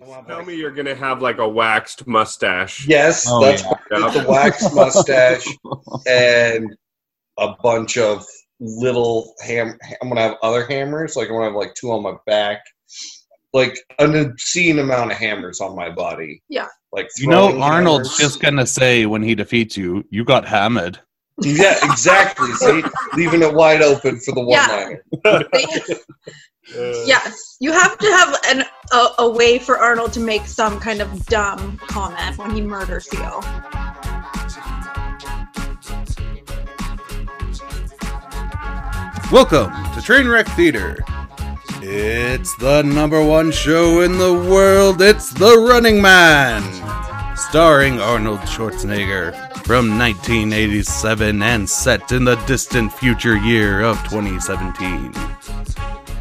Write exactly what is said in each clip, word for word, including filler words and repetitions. Nice. Tell me you're gonna have like a waxed mustache. Yes, oh, that's yeah. Yep. The waxed mustache and a bunch of little ham. I'm gonna have other hammers. Like I'm gonna have like two on my back. Like an obscene amount of hammers on my body. Yeah. Like you know, Arnold's hammers. Just gonna say when he defeats you, you got hammered. Yeah, exactly. See, leaving it wide open for the one-liner. Yeah. Uh, yes, you have to have an, a, a way for Arnold to make some kind of dumb comment when he murders you. Welcome to Trainwreck Theater. It's the number one show in the world. It's The Running Man, starring Arnold Schwarzenegger, from nineteen eighty-seven and set in the distant future year of twenty seventeen.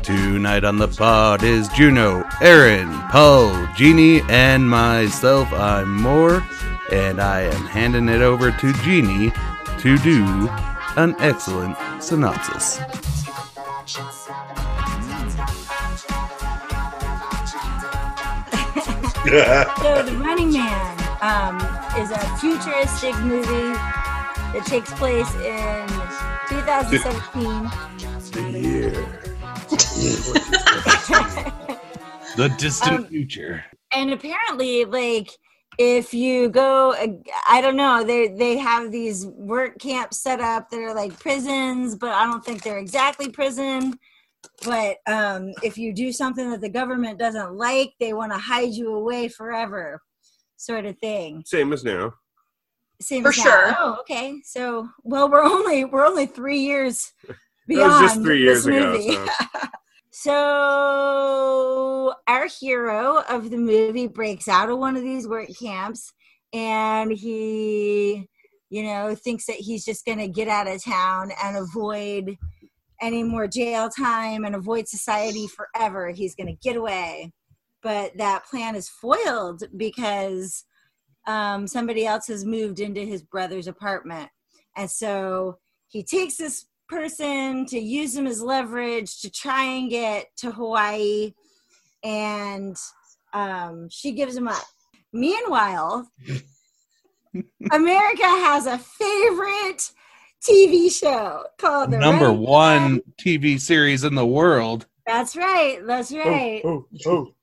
Tonight on the pod is Juno, Aaron, Paul, Jeannie, and myself. I'm Moore, and I am handing it over to Jeannie to do an excellent synopsis. So, The Running Man um, is a futuristic movie that takes place in twenty seventeen. The year. The distant um, future. And apparently, like, if you go, I don't know, they they have these work camps set up that are like prisons, but I don't think they're exactly prison. But um, if you do something that the government doesn't like, they want to hide you away forever, sort of thing. Same as now. Same for as sure. Now. Oh, okay. So, well, we're only we're only three years. Beyond it was just three years ago. So. So our hero of the movie breaks out of one of these work camps, and he, you know, thinks that he's just going to get out of town and avoid any more jail time and avoid society forever. He's going to get away. But that plan is foiled because um, somebody else has moved into his brother's apartment. And so he takes this person to use him as leverage to try and get to Hawaii, and um, she gives him up. Meanwhile, America has a favorite T V show called The Number Running One Man. T V series in the world. That's right. That's right. Oh, oh, oh.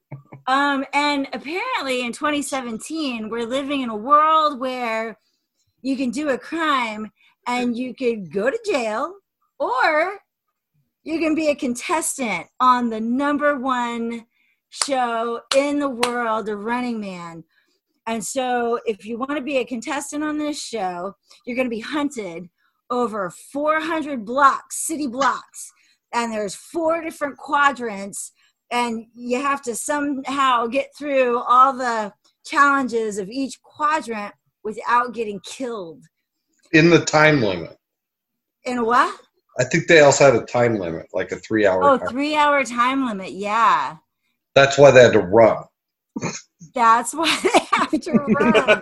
Um, and apparently in twenty seventeen, we're living in a world where you can do a crime and you could go to jail, or you can be a contestant on the number one show in the world, The Running Man. And so if you want to be a contestant on this show, you're going to be hunted over four hundred blocks, city blocks. And there's four different quadrants. And you have to somehow get through all the challenges of each quadrant without getting killed. In the time limit. In what? I think they also had a time limit, like a three-hour Oh, time three-hour time limit, yeah. That's why they had to run. That's why they have to run.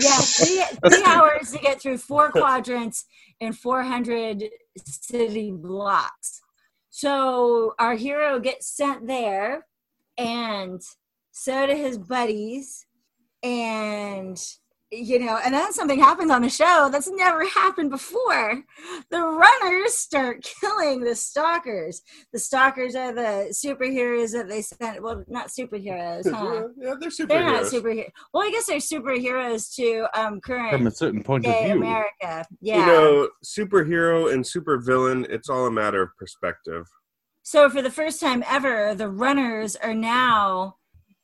Yeah, three, three hours to get through four quadrants and four hundred city blocks. So our hero gets sent there, and so do his buddies, and... You know, and then something happens on the show that's never happened before. The runners start killing the stalkers. The stalkers are the superheroes that they sent. Well, not superheroes, huh? Yeah, they're superheroes. They're not superheroes. Well, I guess they're superheroes to um, current from a certain point of view. America, yeah. You know, superhero and supervillain. It's all a matter of perspective. So, for the first time ever, the runners are now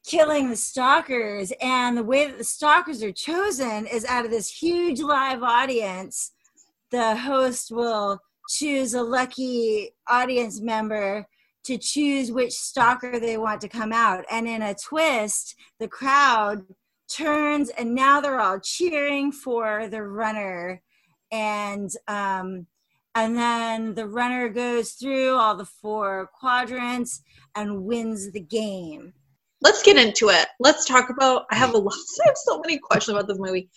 killing the stalkers, and the way that the stalkers are chosen is out of this huge live audience. The host will choose a lucky audience member to choose which stalker they want to come out, and in a twist, the crowd turns, and now they're all cheering for the runner, and um and then the runner goes through all the four quadrants and wins the game. Let's get into it. Let's talk about, I have a lot, I have so many questions about this movie.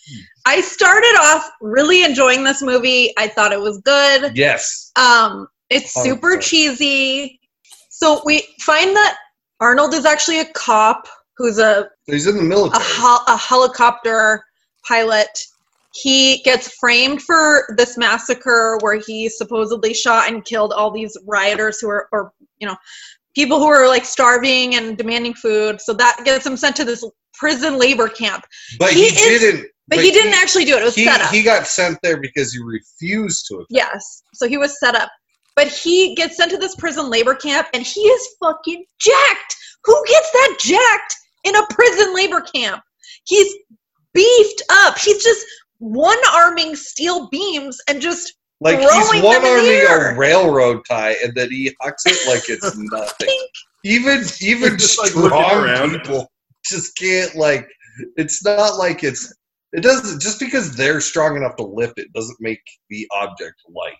I started off really enjoying this movie. I thought it was good. Yes. Um, it's super cheesy. So we find that Arnold is actually a cop who's a he's in the military, a, hel- a helicopter pilot. He gets framed for this massacre where he supposedly shot and killed all these rioters who are, or, you know, people who are like starving and demanding food. So that gets him sent to this prison labor camp. But he, he is, didn't. But, but he didn't he, actually do it. It was he, set up. He got sent there because he refused to. Offend. Yes. So he was set up. But he gets sent to this prison labor camp, and he is fucking jacked. Who gets that jacked in a prison labor camp? He's beefed up. He's just one-arming steel beams and just like throwing he's one-arming a railroad tie, and then he hucks it like it's nothing. Even even just strong like people just can't like. It's not like it's. It doesn't just because they're strong enough to lift it doesn't make the object light.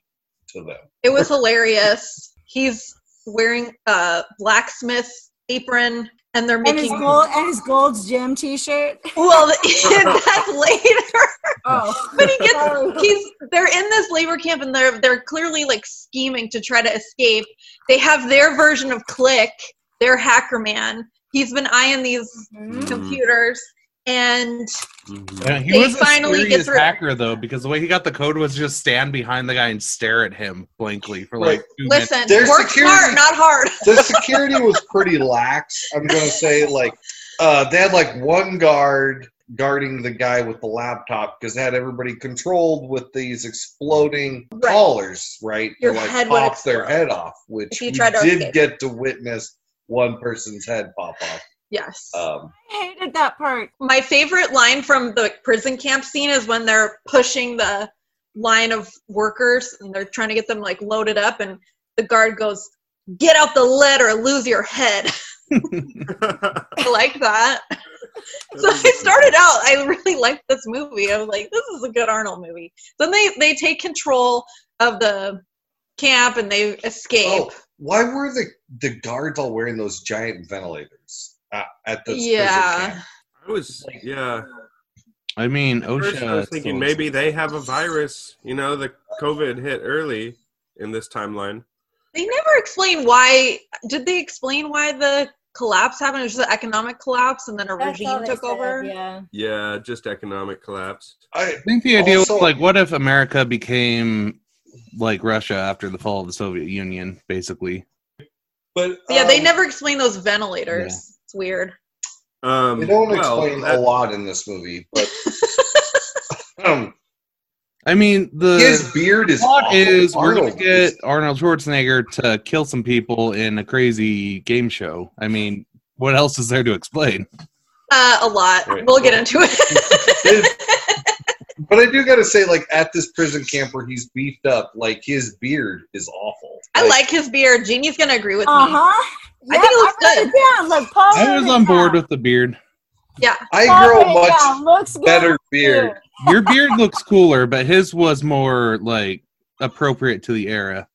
Them. It was hilarious. He's wearing a blacksmith's apron, and they're making and his gold and his Gold's Gym T-shirt. Well, that's later. Oh, but he gets. He's. They're in this labor camp, and they're they're clearly like scheming to try to escape. They have their version of Click, their hacker man. He's been eyeing these mm-hmm. computers. And yeah, he was finally gets re- hacker though, because the way he got the code was just stand behind the guy and stare at him blankly for like. Right. Two Listen, minutes. Work security, smart, not hard. The security was pretty lax. I'm gonna say like uh, they had like one guard guarding the guy with the laptop because they had everybody controlled with these exploding right. collars, right? Your to, like head pop their head off, which you we did escape. Get to witness one person's head pop off. Yes. Um, I hated that part. My favorite line from the prison camp scene is when they're pushing the line of workers and they're trying to get them like loaded up and the guard goes, "Get out the lead or lose your head." I like that. So I started out, I really liked this movie. I was like, this is a good Arnold movie. Then they, they take control of the camp and they escape. Oh, why were the, the guards all wearing those giant ventilators? Uh, at this yeah camp. I was yeah I mean OSHA I was thinking maybe they have a virus, you know, the COVID hit early in this timeline. They never explain why. Did they explain why the collapse happened? It was just an economic collapse and then a That's regime took said, over yeah yeah just economic collapse. I think the idea also, was like what if America became like Russia after the fall of the Soviet Union basically, but um, yeah they never explain those ventilators yeah. Weird. Um, they don't explain well, that, a lot in this movie, but um, I mean the his beard is. Plot is we're gonna get Arnold Schwarzenegger to kill some people in a crazy game show. I mean, what else is there to explain? Uh, a lot. Right. We'll get into it. But I do gotta say, like at this prison camp where he's beefed up, like his beard is awful. Like, I like his beard. Jeannie's gonna agree with uh-huh. me. Uh huh. Yep, I think it looks good. It down. Look, Paul I was on board down. With the beard. Yeah, I Paul grow much better beard. Your beard looks cooler, but his was more like appropriate to the era.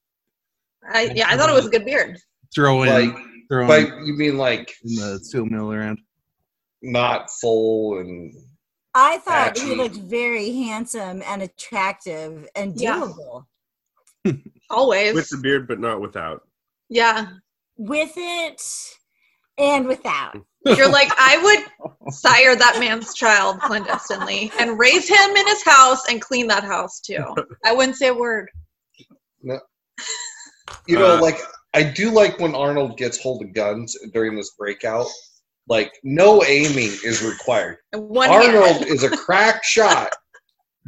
I, yeah, I thought it was a good beard. Throwing, like, throwing. By, you mean like in the steel mill around? Not full and. I thought patchy. He looked very handsome and attractive and doable. Yeah. Always with the beard, but not without. Yeah. With it and without. You're like, I would sire that man's child clandestinely and raise him in his house and clean that house too. I wouldn't say a word. No. You know, uh, like, I do like when Arnold gets hold of guns during this breakout. Like, no aiming is required. Arnold is a crack shot,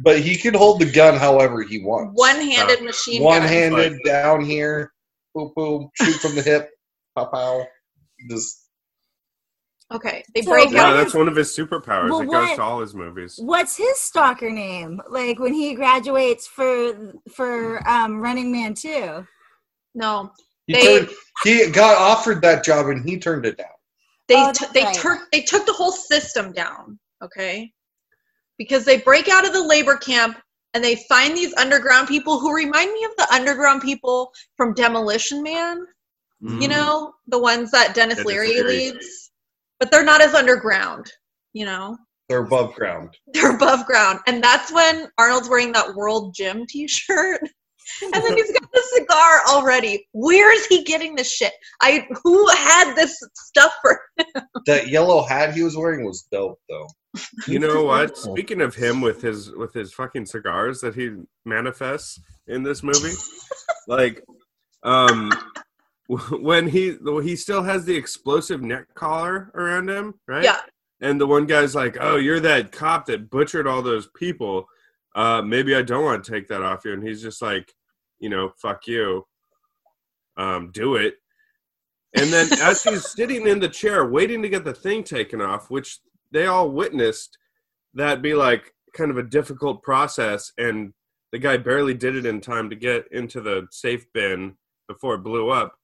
but he can hold the gun however he wants. One-handed uh, machine gun. One-handed guns. Down here. Boom, boom. Shoot from the hip. Pow. Just okay. They so break. Yeah, that's one of his superpowers. Well, it what, goes to all his movies. What's his stalker name? Like when he graduates for for um, Running Man two. No, he, they, turned, he got offered that job and he turned it down. They oh, t- they right. tur- they took the whole system down. Okay, because they break out of the labor camp. And they find these underground people who remind me of the underground people from Demolition Man. Mm. You know, the ones that Dennis, Dennis Leary, Leary leads. But they're not as underground, you know. They're above ground. They're above ground. And that's when Arnold's wearing that World Gym T-shirt. And then he's got the cigar already. Where is he getting this shit? I who had this stuff for him? That yellow hat he was wearing was dope, though. You know what? Speaking of him with his with his fucking cigars that he manifests in this movie, like, um, when he he still has the explosive neck collar around him, right? Yeah. And the one guy's like, "Oh, you're that cop that butchered all those people. Uh, maybe I don't want to take that off you." And he's just like, you know, fuck you. Um, do it. And then as he's sitting in the chair waiting to get the thing taken off, which they all witnessed that be like kind of a difficult process. And the guy barely did it in time to get into the safe bin before it blew up.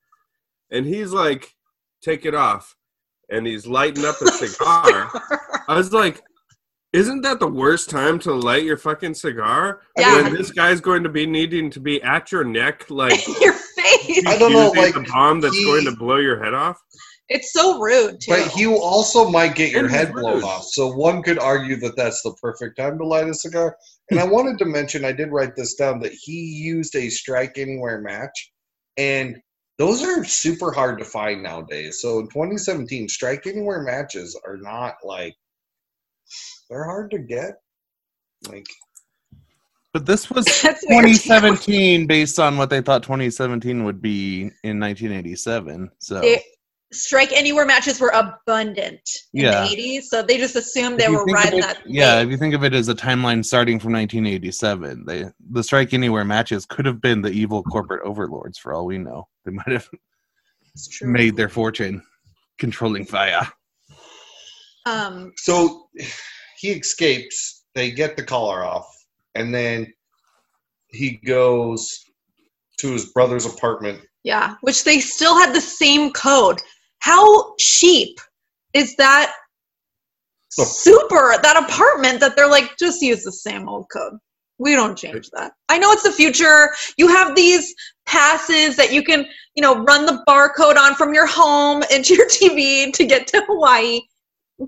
And he's like, take it off. And he's lighting up a cigar. I was like, isn't that the worst time to light your fucking cigar? Yeah. When this guy's going to be needing to be at your neck, like your face. I don't know, like the bomb that's he, going to blow your head off. It's so rude, too. But you also might get your head blown off. So one could argue that that's the perfect time to light a cigar. And I wanted to mention, I did write this down, that he used a strike anywhere match, and those are super hard to find nowadays. So in twenty seventeen, strike anywhere matches are not like. They're hard to get. Like, but this was twenty seventeen based on what they thought twenty seventeen would be in nineteen eighty-seven. So it, strike anywhere matches were abundant in yeah. the eighties, so they just assumed they were riding it, that yeah, wave. If you think of it as a timeline starting from nineteen eighty-seven, they, the strike anywhere matches could have been the evil corporate overlords for all we know. They might have made their fortune controlling fire. Um, so he escapes, they get the collar off, and then he goes to his brother's apartment. Yeah, which they still had the same code. How cheap is that so, super, that apartment that they're like, just use the same old code. We don't change that. I know it's the future. You have these passes that you can, you know, run the barcode on from your home into your T V to get to Hawaii.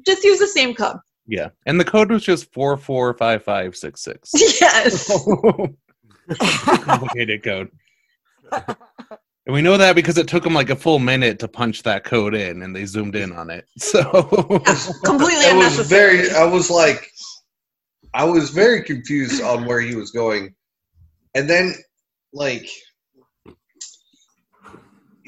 Just use the same code. Yeah. And the code was just four four five five six six. Yes. Complicated code. And we know that because it took them like a full minute to punch that code in, and they zoomed in on it. So yeah, completely it unnecessary. Was very, I was like, I was very confused on where he was going. And then, like,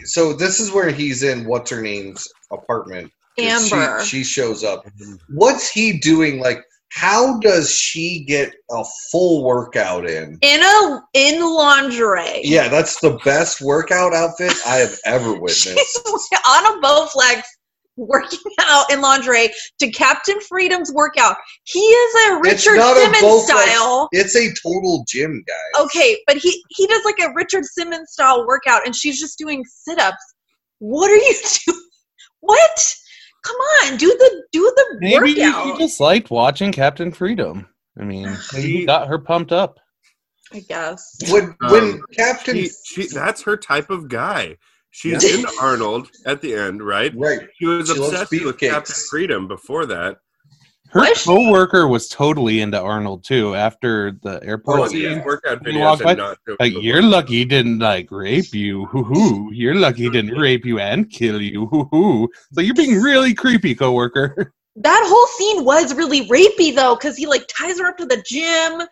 so this is where he's in what's-her-name's apartment. Amber. She, she shows up. What's he doing? Like, how does she get a full workout in? In a in lingerie. Yeah, that's the best workout outfit I have ever witnessed. On a Bowflex, working out in lingerie to Captain Freedom's workout. He is a Richard Simmons a style. It's a total gym, guys. Okay, but he, he does like a Richard Simmons style workout, and she's just doing sit-ups. What are you doing? What? Come on, do the do the maybe workout. Maybe he just liked watching Captain Freedom. I mean, he got her pumped up. I guess. When, when um, Captain... She, she, that's her type of guy. She's yeah. in Arnold at the end, right? Right. She was she obsessed with cakes. Captain Freedom before that. Her what? Co-worker was totally into Arnold, too, after the airport. Oh, yeah. Workout videos and not like, you're lucky he didn't, like, rape you. Hoo-hoo. You're lucky he didn't rape you and kill you. Hoo-hoo. So you're being really creepy, co-worker. That whole scene was really rapey, though, because he, like, ties her up to the gym,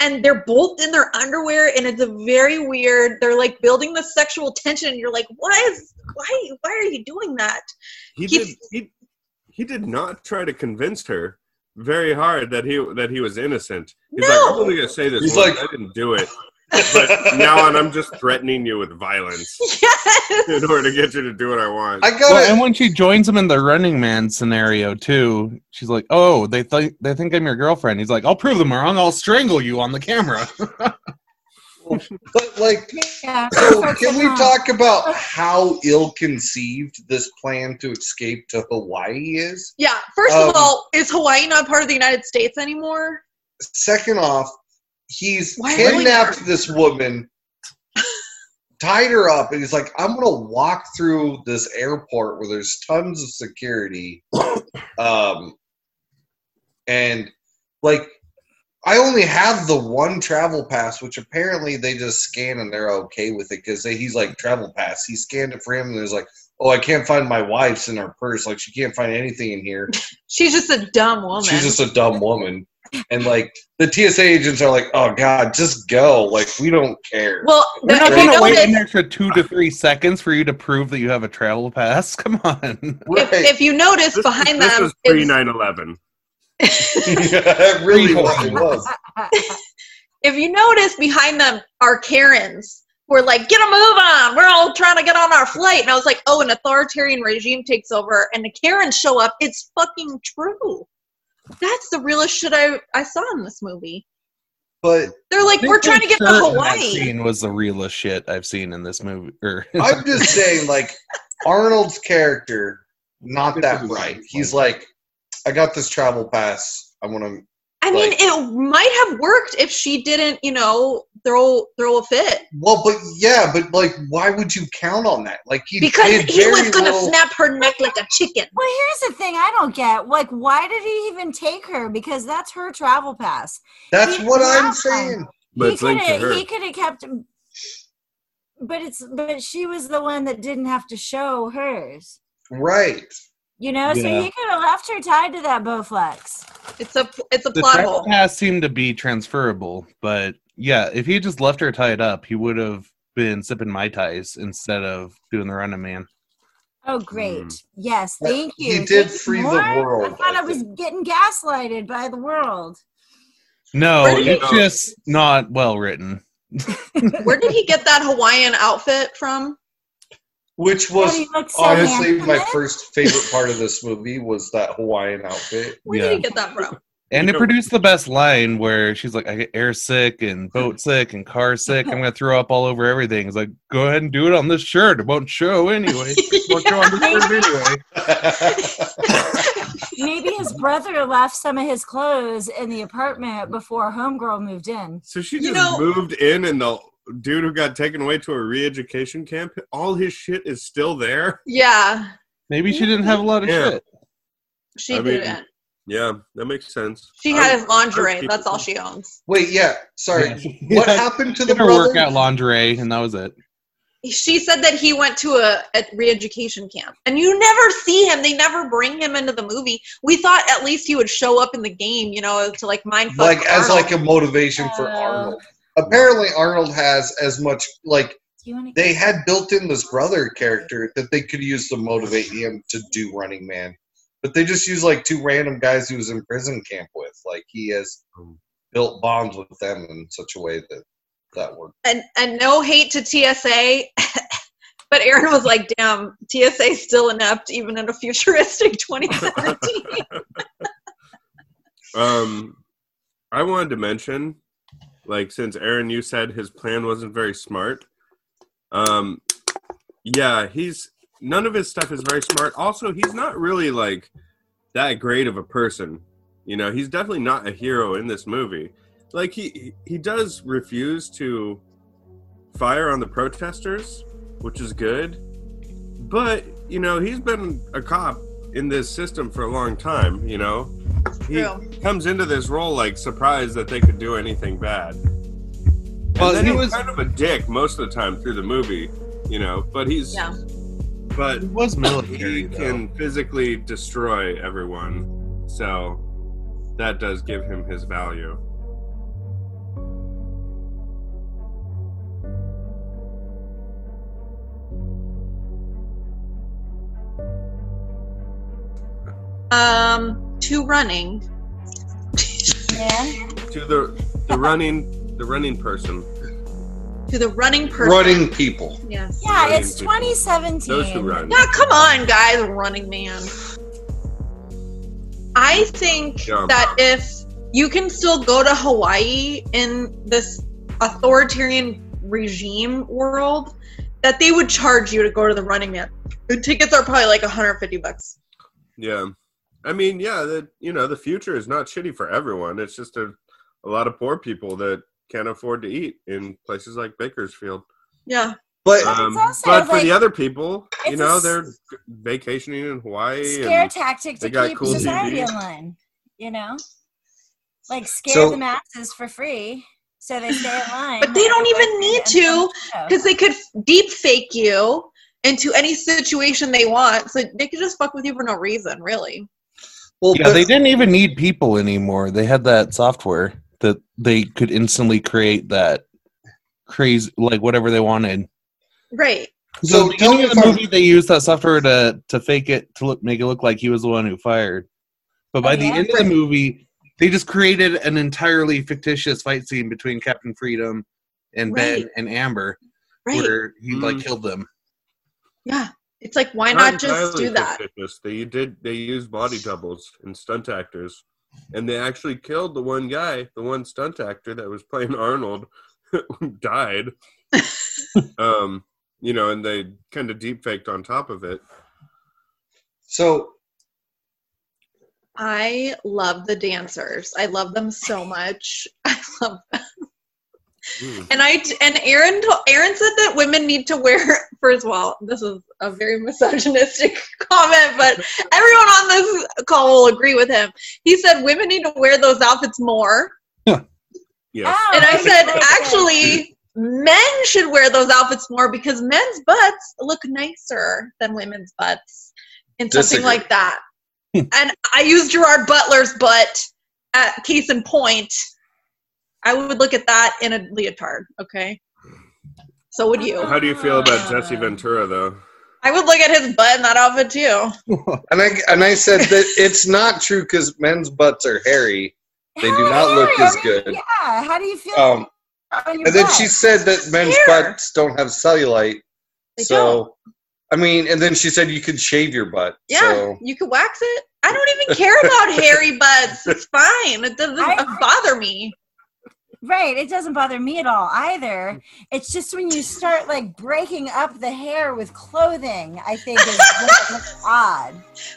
and they're both in their underwear, and it's a very weird. They're, like, building the sexual tension, and you're like, why is, why, why are you doing that? He, he, did, he, he did not try to convince her. Very hard that he that he was innocent. He's no. like, I'm only gonna say this. He's like, I didn't do it, but now on, I'm just threatening you with violence yes. in order to get you to do what I want. I got well, and when she joins him in the Running Man scenario too, she's like, "Oh, they think they think I'm your girlfriend." He's like, "I'll prove them wrong. I'll strangle you on the camera." But like, yeah, so can we talk about how ill-conceived this plan to escape to Hawaii is? Yeah, first um, of all, is Hawaii not part of the United States anymore? Second off, he's Why kidnapped really? This woman, tied her up, and he's like, I'm going to walk through this airport where there's tons of security. um, and, like, I only have the one travel pass, which apparently they just scan and they're okay with it because he's like, travel pass. He scanned it for him and there's like, oh, I can't find my wife's in her purse. Like, she can't find anything in here. She's just a dumb woman. She's just a dumb woman. And, like, the T S A agents are like, oh, God, just go. Like, we don't care. Well, we're not going to wait an extra two to three seconds for you to prove that you have a travel pass. Come on. If, if you notice, this, behind this them. This was pre nine eleven. It really was. If you notice, behind them are Karens. We're like, get a move on. We're all trying to get on our flight. And I was like, oh, an authoritarian regime takes over and the Karens show up. It's fucking true. That's the realest shit I, I saw in this movie. But they're like, we're trying to get to Hawaii. That scene was the realest shit I've seen in this movie. I'm just saying, like, Arnold's character, not that bright. He's like, I got this travel pass. I want to. I mean, like, it might have worked if she didn't, you know, throw throw a fit. Well, but yeah, but like, why would you count on that? Like, he because did he was going to snap her neck like a chicken. Well, here's the thing: I don't get, like, why did he even take her? Because that's her travel pass. That's he what I'm saying. But he could have kept, but it's but she was the one that didn't have to show hers, right? You know, yeah. So he could have left her tied to that Bowflex. It's a it's a the plot hole. The pass seemed to be transferable, but yeah, if he just left her tied up, he would have been sipping Mai Tais instead of doing the Running Man. Oh, great! Mm. Yes, thank you. He did Thanks free more? the world. I thought I, I was getting gaslighted by the world. No, it's he... just not well written. Where did he get that Hawaiian outfit from? Which was yeah, so honestly my first favorite part of this movie was that Hawaiian outfit. Where yeah. did you get that from? And it produced the best line where she's like, I get air sick and boat sick and car sick. I'm going to throw up all over everything. It's like, go ahead and do it on this shirt. It won't show anyway. It won't show on this shirt anyway. Maybe his brother left some of his clothes in the apartment before Homegirl moved in. So she just you know, moved in and the dude who got taken away to a re-education camp, all his shit is still there. Yeah. Maybe she didn't have a lot of yeah. shit. She I didn't. Mean, yeah, that makes sense. She I, had his lingerie. That's all she owns. Wait, yeah. Sorry. Yeah. What yeah. happened to the brother? Her workout lingerie, and that was it. She said that he went to a, a re-education camp. And you never see him. They never bring him into the movie. We thought at least he would show up in the game, you know, to like mindfuck Like Arnold. As like a motivation uh, for Arnold. Apparently, Arnold has as much, like, they had built in this brother character that they could use to motivate him to do Running Man. But they just used, like, two random guys he was in prison camp with. Like, he has built bonds with them in such a way that that worked. And, and no hate to T S A, but Aaron was like, damn, T S A's still inept even in a futuristic twenty seventeen. um, I wanted to mention... Like, since Aaron, you said his plan wasn't very smart. Um, yeah, he's none of his stuff is very smart. Also, he's not really like that great of a person. You know, he's definitely not a hero in this movie. Like, he he does refuse to fire on the protesters, which is good. But, you know, he's been a cop in this system for a long time, you know. He True. comes into this role like surprised that they could do anything bad. And well, then he was kind of a dick most of the time through the movie, you know, but he's yeah. but he was military. He though. can physically destroy everyone. So that does give him his value. Um, to running. Yeah. To the the running the running person. To the running person. Running people. Yes. Yeah, running it's people. twenty seventeen. Those who run. Yeah, come on, guys, Running Man. I think Jump. that if you can still go to Hawaii in this authoritarian regime world, that they would charge you to go to the Running Man. The tickets are probably like one hundred fifty bucks. Yeah. I mean, yeah, the, you know, the future is not shitty for everyone. It's just a, a lot of poor people that can't afford to eat in places like Bakersfield. Yeah. But um, but for like, the other people, you know, they're vacationing in Hawaii. Scare and tactic to keep cool society T V. Online, you know? like scare so, the masses for free so they stay in line. But they don't even need to, because they could deep fake you into any situation they want. So they could just fuck with you for no reason, really. Well, yeah, they didn't even need people anymore. They had that software that they could instantly create that crazy, like whatever they wanted. Right. So, so tell me the movie, they used that software to, to fake it, to look, make it look like he was the one who fired. But by oh, the yeah? end of the movie, they just created an entirely fictitious fight scene between Captain Freedom and right. Ben and Amber, right. where he mm. like killed them. Yeah, it's like why not, not just do that? Fictitious. They did. They used body doubles and stunt actors, and they actually killed the one guy, the one stunt actor that was playing Arnold, who died. um, you know, and they kind of deepfaked on top of it. So. I love the dancers. I love them so much. I love them. Mm. And I and Aaron Aaron said that women need to wear. First of all, this is a very misogynistic comment, but everyone on this call will agree with him. He said women need to wear those outfits more. Yeah. Yes. Oh, and I said actually, men should wear those outfits more because men's butts look nicer than women's butts, and something Disagree. like that. And I use Gerard Butler's butt at case in point. I would look at that in a leotard, okay? So would you. How do you feel about Jesse Ventura, though? I would look at his butt in that outfit, too. and, I, and I said that it's not true because men's butts are hairy. They Hell do not yeah, look as good. Yeah, how do you feel um, on your And then butt? She said that men's Hair. butts don't have cellulite. They so. Don't. I mean, and then she said you could shave your butt. Yeah, so. You could wax it. I don't even care about hairy butts. It's fine. It doesn't I, bother me. Right. It doesn't bother me at all either. It's just when you start, like, breaking up the hair with clothing, I think is looks odd.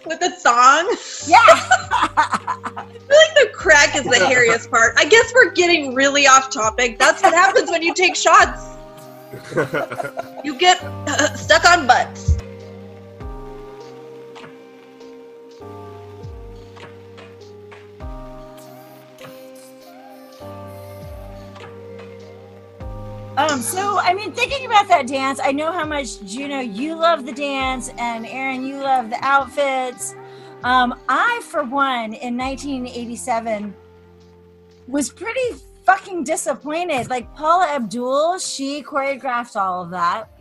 With a thong? Yeah. I feel like the crack is the hairiest part. I guess we're getting really off topic. That's what happens when you take shots. You get uh, stuck on butts. Um, so, I mean, thinking about that dance, I know how much, Juno, you love the dance, and Aaron, you love the outfits. Um, I, for one, in nineteen eighty-seven, was pretty fucking disappointed. Like Paula Abdul, she choreographed all of that.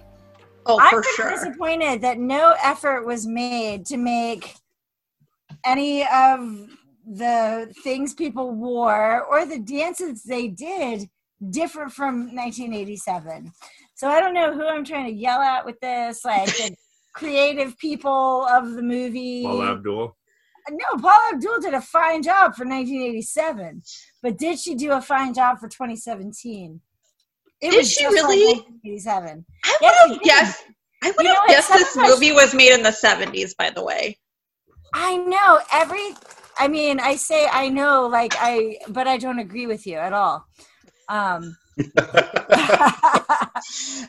Oh, for I'm sure. I'm disappointed that no effort was made to make any of the things people wore or the dances they did different from nineteen eighty-seven. So I don't know who I'm trying to yell at with this, like the creative people of the movie. Paula Abdul. No, Paula Abdul did a fine job for nineteen eighty-seven, but did she do a fine job for twenty seventeen? It did was she just really? Like nineteen eighty-seven. I yes, would have guessed. I would you have guessed this movie was made in the seventies. By the way, I know every. I mean, I say I know, like I, but I don't agree with you at all. Um, I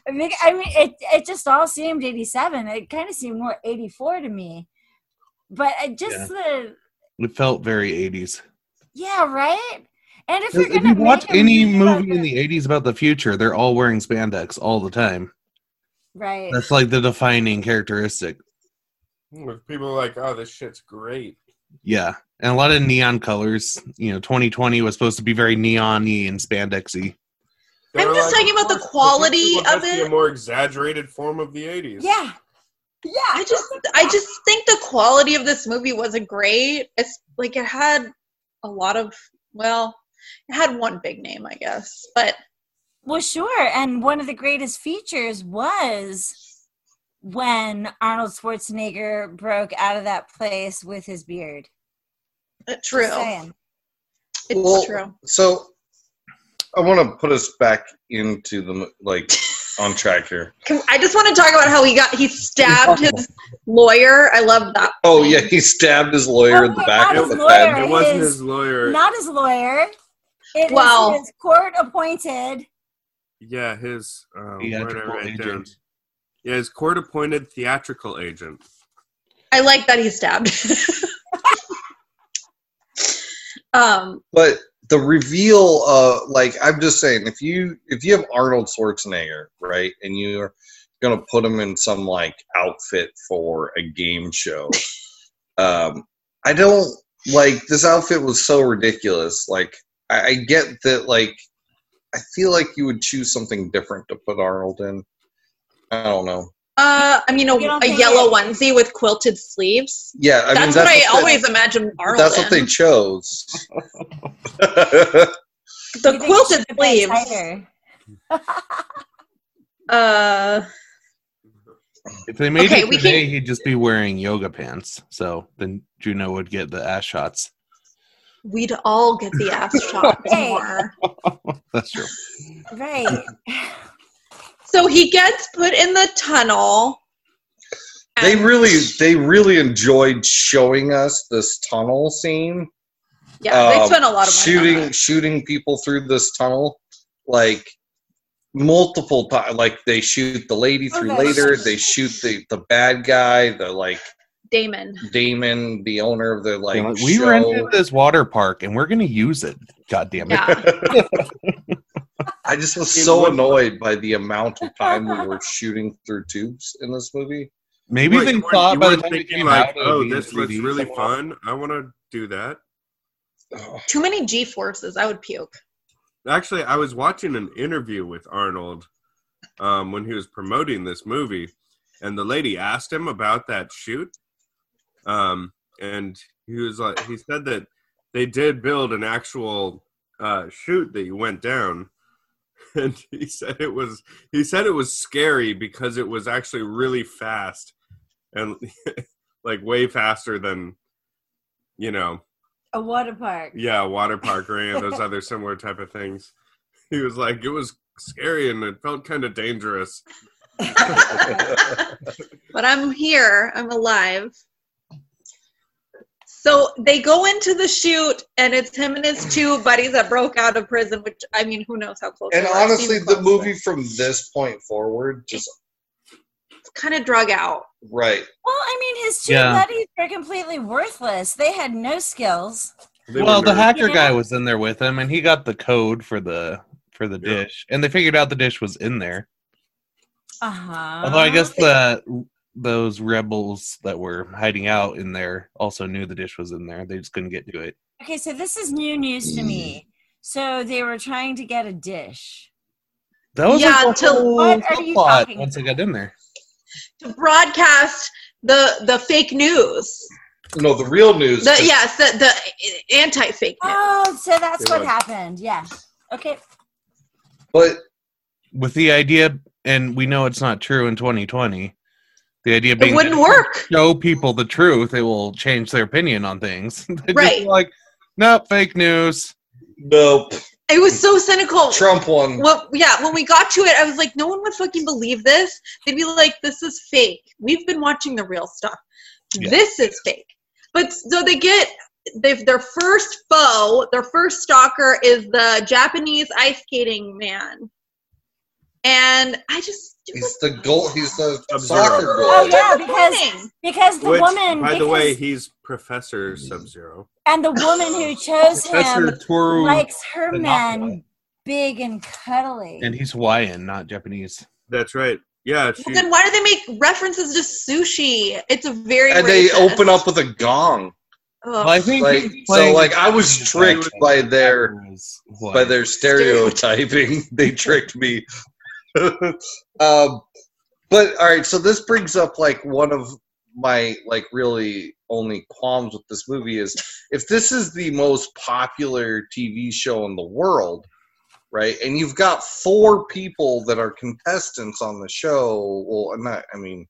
mean, I mean, it it just all seemed eighty-seven. It kind of seemed more eighty-four to me. But just yeah. the... It felt very eighties. Yeah, right? And if you're going to If you watch any movie in the eighties about the future, they're all wearing spandex all the time. Right. That's like the defining characteristic. With people like, oh, this shit's great. Yeah. And a lot of neon colors. You know, twenty twenty was supposed to be very neon-y and spandexy. I'm just like, talking about the quality of it. A more exaggerated form of the eighties. Yeah. Yeah, I just I just think the quality of this movie wasn't great. It's like it had a lot of well, it had one big name, I guess. But well, sure. And one of the greatest features was when Arnold Schwarzenegger broke out of that place with his beard. True. It's well, true. So I want to put us back into the like on track here. I just want to talk about how he got he stabbed his lawyer. I love that. Oh yeah, he stabbed his lawyer oh, in the back of the head. It wasn't his, his lawyer. Not his lawyer. It well, was his court appointed. Yeah, his uh, theatrical agent. Down. Yeah, his court appointed theatrical agent. I like that he stabbed. um, but the reveal of, like, I'm just saying, if you if you have Arnold Schwarzenegger, right, and you're going to put him in some, like, outfit for a game show, um, I don't, like, this outfit was so ridiculous. Like, I, I get that, like, I feel like you would choose something different to put Arnold in. I don't know. Uh, I mean, a, a yellow onesie with quilted sleeves. Yeah, I that's mean, that's what I they, always imagine Arnold. That's in. What they chose. The quilted sleeves. uh, if they made okay, it today, can... he'd just be wearing yoga pants. So then Juno would get the ass shots. We'd all get the ass shots more. That's true. Right. So he gets put in the tunnel. They really, they really enjoyed showing us this tunnel scene. Yeah, um, they spent a lot of shooting, money shooting people through this tunnel, like multiple times. Like they shoot the lady through okay. later. They shoot the, the bad guy. The like Damon, Damon, the owner of the like. Yeah, like we show. rented this water park and we're gonna use it. God damn it! Yeah. I just was so annoyed by the amount of time we were shooting through tubes in this movie. Maybe they thought by the time it came out, oh, this looks really fun. I want to do that. Too many G-forces. I would puke. Actually, I was watching an interview with Arnold um, when he was promoting this movie, and the lady asked him about that shoot, um, and he was like, he said that they did build an actual uh, shoot that you went down. And he said it was. He said it was scary because it was actually really fast, and like way faster than, you know, a water park. Yeah, a water park or any of those other similar type of things. He was like, it was scary and it felt kind of dangerous. But I'm here. I'm alive. So they go into the shoot, and it's him and his two buddies that broke out of prison, which, I mean, who knows how close. And honestly, the movie from this point forward just kind of drug out. Right. Well, I mean, his two yeah. buddies are completely worthless. They had no skills. They well, the hacker yeah. guy was in there with him, and he got the code for the for the yeah. dish, and they figured out the dish was in there. Uh huh. Although I guess the. Those rebels that were hiding out in there also knew the dish was in there. They just couldn't get to it. Okay, so this is new news to me. So they were trying to get a dish. That was yeah, like the whole subplot once they got in there. To broadcast the the fake news. No, the real news. The, yes, the, the anti-fake news. Oh, so that's yeah. what happened. Yeah. Okay. But with the idea, and we know it's not true in twenty twenty, the idea being it wouldn't work. Show people the truth, they will change their opinion on things. Right. Like, nope, fake news. Nope. It was so cynical. Trump won. Well, yeah, when we got to it, I was like, no one would fucking believe this. They'd be like, this is fake. We've been watching the real stuff. Yeah. This is fake. But so they get they've, their first foe, their first stalker is the Japanese ice skating man. And I just he's the goal. He's the soccer goal. Oh yeah, because because the Which, woman. By because, the way, he's Professor Sub Zero. And the woman who chose him Toru likes her men big and cuddly. And he's Hawaiian, not Japanese. That's right. Yeah. She, well, then why do they make references to sushi? It's a very and racist. They open up with a gong. Well, I think like, so. Like I was tricked by their by their stereotyping. They tricked me. um, but all right, so this brings up like one of my like really only qualms with this movie is if this is the most popular T V show in the world, right? And you've got four people that are contestants on the show. Well, not I mean,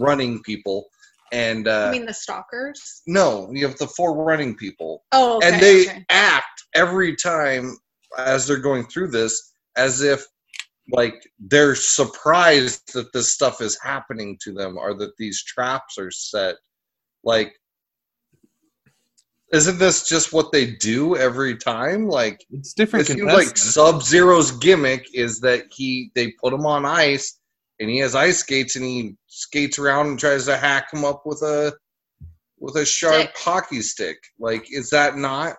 running people, and uh, you mean the stalkers? No, you have the four running people. Oh, okay, and they okay. act every time as they're going through this as if. Like, they're surprised that this stuff is happening to them or that these traps are set. Like, isn't this just what they do every time? Like, it's different. It seems like Sub-Zero's gimmick is that he they put him on ice, and he has ice skates, and he skates around and tries to hack him up with a with a sharp stick. hockey stick. Like, is that not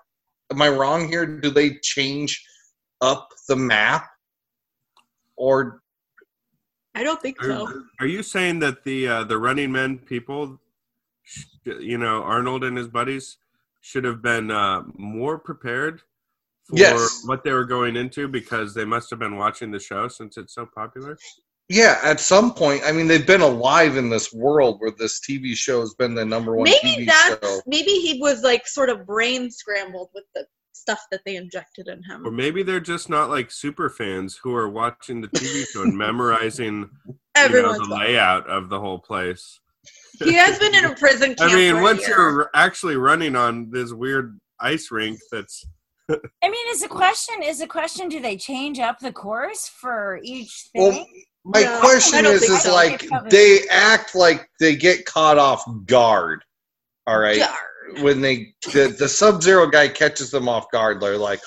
am I wrong here? Do they change up the map? Or I don't think so. Are, are you saying that the uh, the Running Man people, you know, Arnold and his buddies, should have been uh, more prepared for yes. what they were going into, because they must have been watching the show since it's so popular? Yeah, at some point. I mean, they've been alive in this world where this T V show has been the number one maybe T V that's, show. Maybe he was, like, sort of brain scrambled with the stuff that they injected in him. Or maybe they're just not, like, super fans who are watching the T V show and memorizing you know, the layout of the whole place. He has been in a prison camp. I mean, once you're actually running on this weird ice rink that's... I mean, is the question, is the question, do they change up the course for each thing? Well, my no, question is, is so. like, they act like they get caught off guard, all right? Guard. When they, the, the Sub-Zero guy catches them off guard, they're like,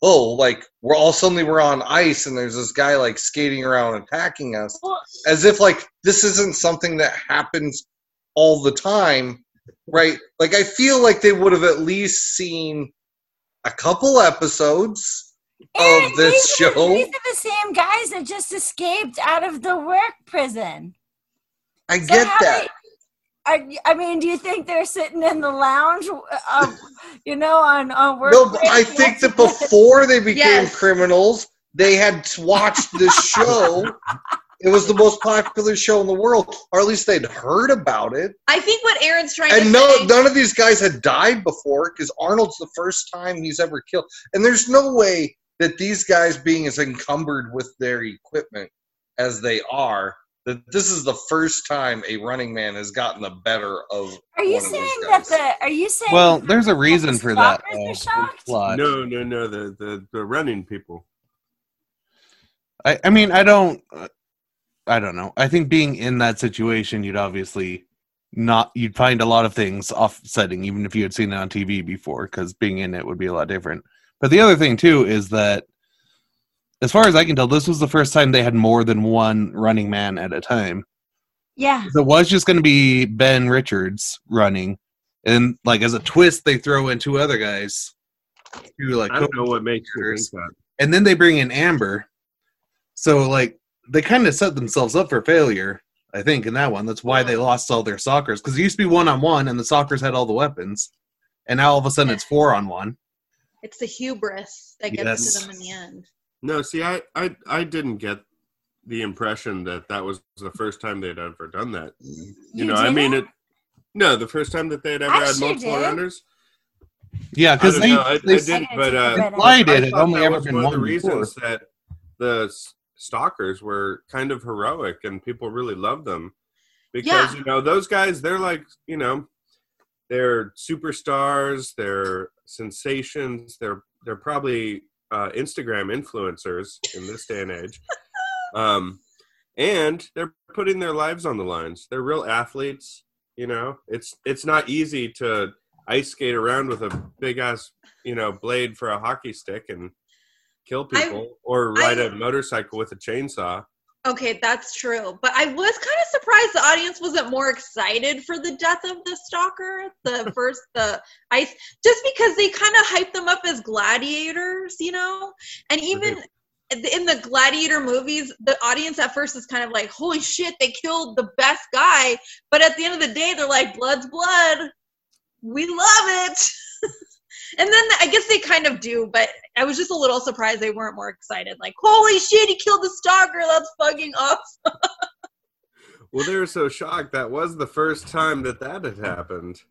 oh, like, we're all suddenly we're on ice and there's this guy, like, skating around attacking us. Well, as if, like, this isn't something that happens all the time, right? Like, I feel like they would have at least seen a couple episodes Aaron, of this these show. Are, these are the same guys that just escaped out of the work prison. I so get that. They, are, I mean, do you think they're sitting in the lounge, um, you know, on, on work? No, I think that before they became yes. criminals, they had watched this show. It was the most popular show in the world, or at least they'd heard about it. I think what Aaron's trying and to no, say... And none of these guys had died before, because Arnold's the first time he's ever killed. And there's no way that these guys being as encumbered with their equipment as they are, that this is the first time a Running Man has gotten the better of Are you one saying of those guys. that the... Are you saying... Well, there's a reason for that. Uh, no, no, no, the, the, the running people. I, I mean, I don't... Uh, I don't know. I think being in that situation, you'd obviously not, you'd find a lot of things offsetting, even if you had seen it on T V before, because being in it would be a lot different. But the other thing, too, is that, as far as I can tell, this was the first time they had more than one Running Man at a time. Yeah. So it was just going to be Ben Richards running. And, like, as a twist, they throw in two other guys. Who, like, I don't know what makes you think that. And then they bring in Amber. So, like, they kind of set themselves up for failure, I think, in that one. That's why they lost all their sockers. Because it used to be one-on-one, and the sockers had all the weapons. And now all of a sudden it's four-on-one. It's the hubris that gets yes. to them in the end. No, see, I, I I didn't get the impression that that was the first time they'd ever done that. You, you know, I mean, it? it. No, the first time that they'd ever I had multiple runners. Yeah, because they, they, they didn't, but uh, I did. It only ever been one, one of the reasons before. that the stalkers were kind of heroic and people really loved them because yeah. you know, those guys, they're like, you know, they're superstars, they're sensations, they're they're probably uh Instagram influencers in this day and age, um and they're putting their lives on the lines. They're real athletes, you know. It's it's not easy to ice skate around with a big ass, you know, blade for a hockey stick and kill people, I, or ride I, a motorcycle with a chainsaw. Okay, that's true. But I was kind of surprised the audience wasn't more excited for the death of the stalker, the first, the ice, just because they kind of hyped them up as gladiators, you know? And even in the gladiator movies, the audience at first is kind of like, holy shit, they killed the best guy. But at the end of the day, they're like, blood's blood. We love it. And then I guess they kind of do, but I was just a little surprised they weren't more excited. Like, holy shit, he killed the stalker. That's fucking awesome. Well, they were so shocked. That was the first time that that had happened.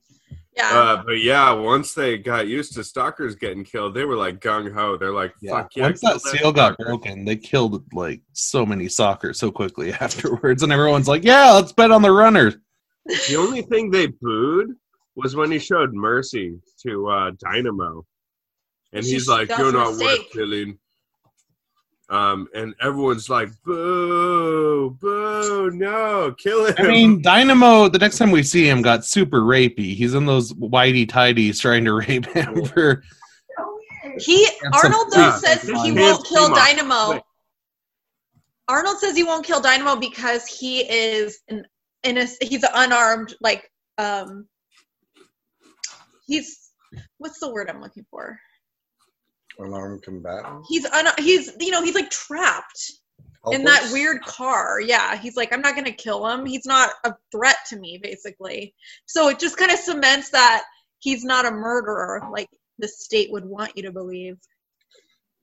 Yeah. Uh, but yeah, once they got used to stalkers getting killed, they were like gung-ho. They're like, yeah. fuck yeah. Once that seal got broken, they killed like so many stalkers so quickly afterwards. And everyone's like, yeah, let's bet on the runners. The only thing they booed was when he showed mercy to uh, Dynamo. And she he's like, you're not mistake. worth killing. Um, and everyone's like, boo, boo, no, kill him. I mean, Dynamo, the next time we see him, got super rapey. He's in those whitey-tighties trying to rape him for... He, Arnold, though, says he won't kill Dynamo. Wait. Arnold says he won't kill Dynamo because he is an, in a, he's an unarmed, like... um. He's, what's the word I'm looking for? Unarmed combatant? He's un- he's you know he's like trapped Helpless? in that weird car. Yeah, he's like, I'm not gonna kill him. He's not a threat to me, basically. So it just kind of cements that he's not a murderer, like the state would want you to believe.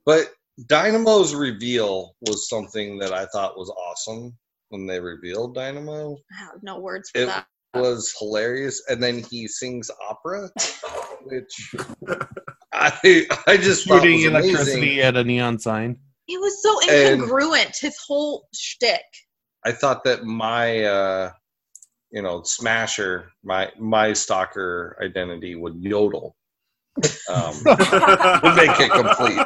But Dynamo's reveal was something that I thought was awesome when they revealed Dynamo. I have no words for it that. It was hilarious, and then he sings opera, which. I I just shooting electricity amazing. At a neon sign. It was so incongruent, and his whole shtick. I thought that my, uh, you know, smasher, my my stalker identity would yodel. Um, would make it complete.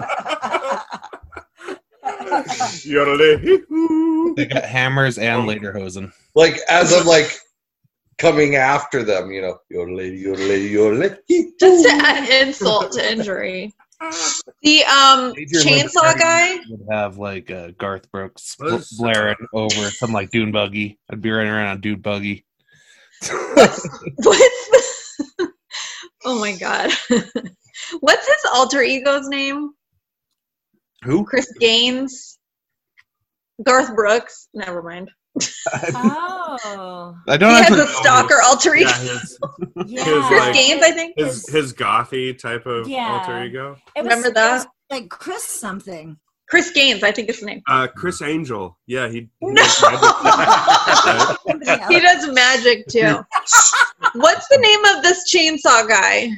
Yodel. They got hammers and lederhosen. Like as of like. Coming after them, you know. Yodel, yodel, yodel. Just to add insult to injury. The um, chainsaw guy would have like uh, Garth Brooks bl- blaring over some like dune buggy. I'd be running around on dune buggy. What's, what's the, oh my god! What's his alter ego's name? Who? Chris Gaines. Garth Brooks. Never mind. Oh, I don't he has a stalker know. alter ego. Yeah, his, yeah. his, Chris like, Gaines, I think his his gothy type of yeah. alter ego. It Remember was, that? It was like Chris something. Chris Gaines, I think is the name. Uh, Chris Angel. Yeah, he. No. Does magic. He does magic too. What's the name of this chainsaw guy?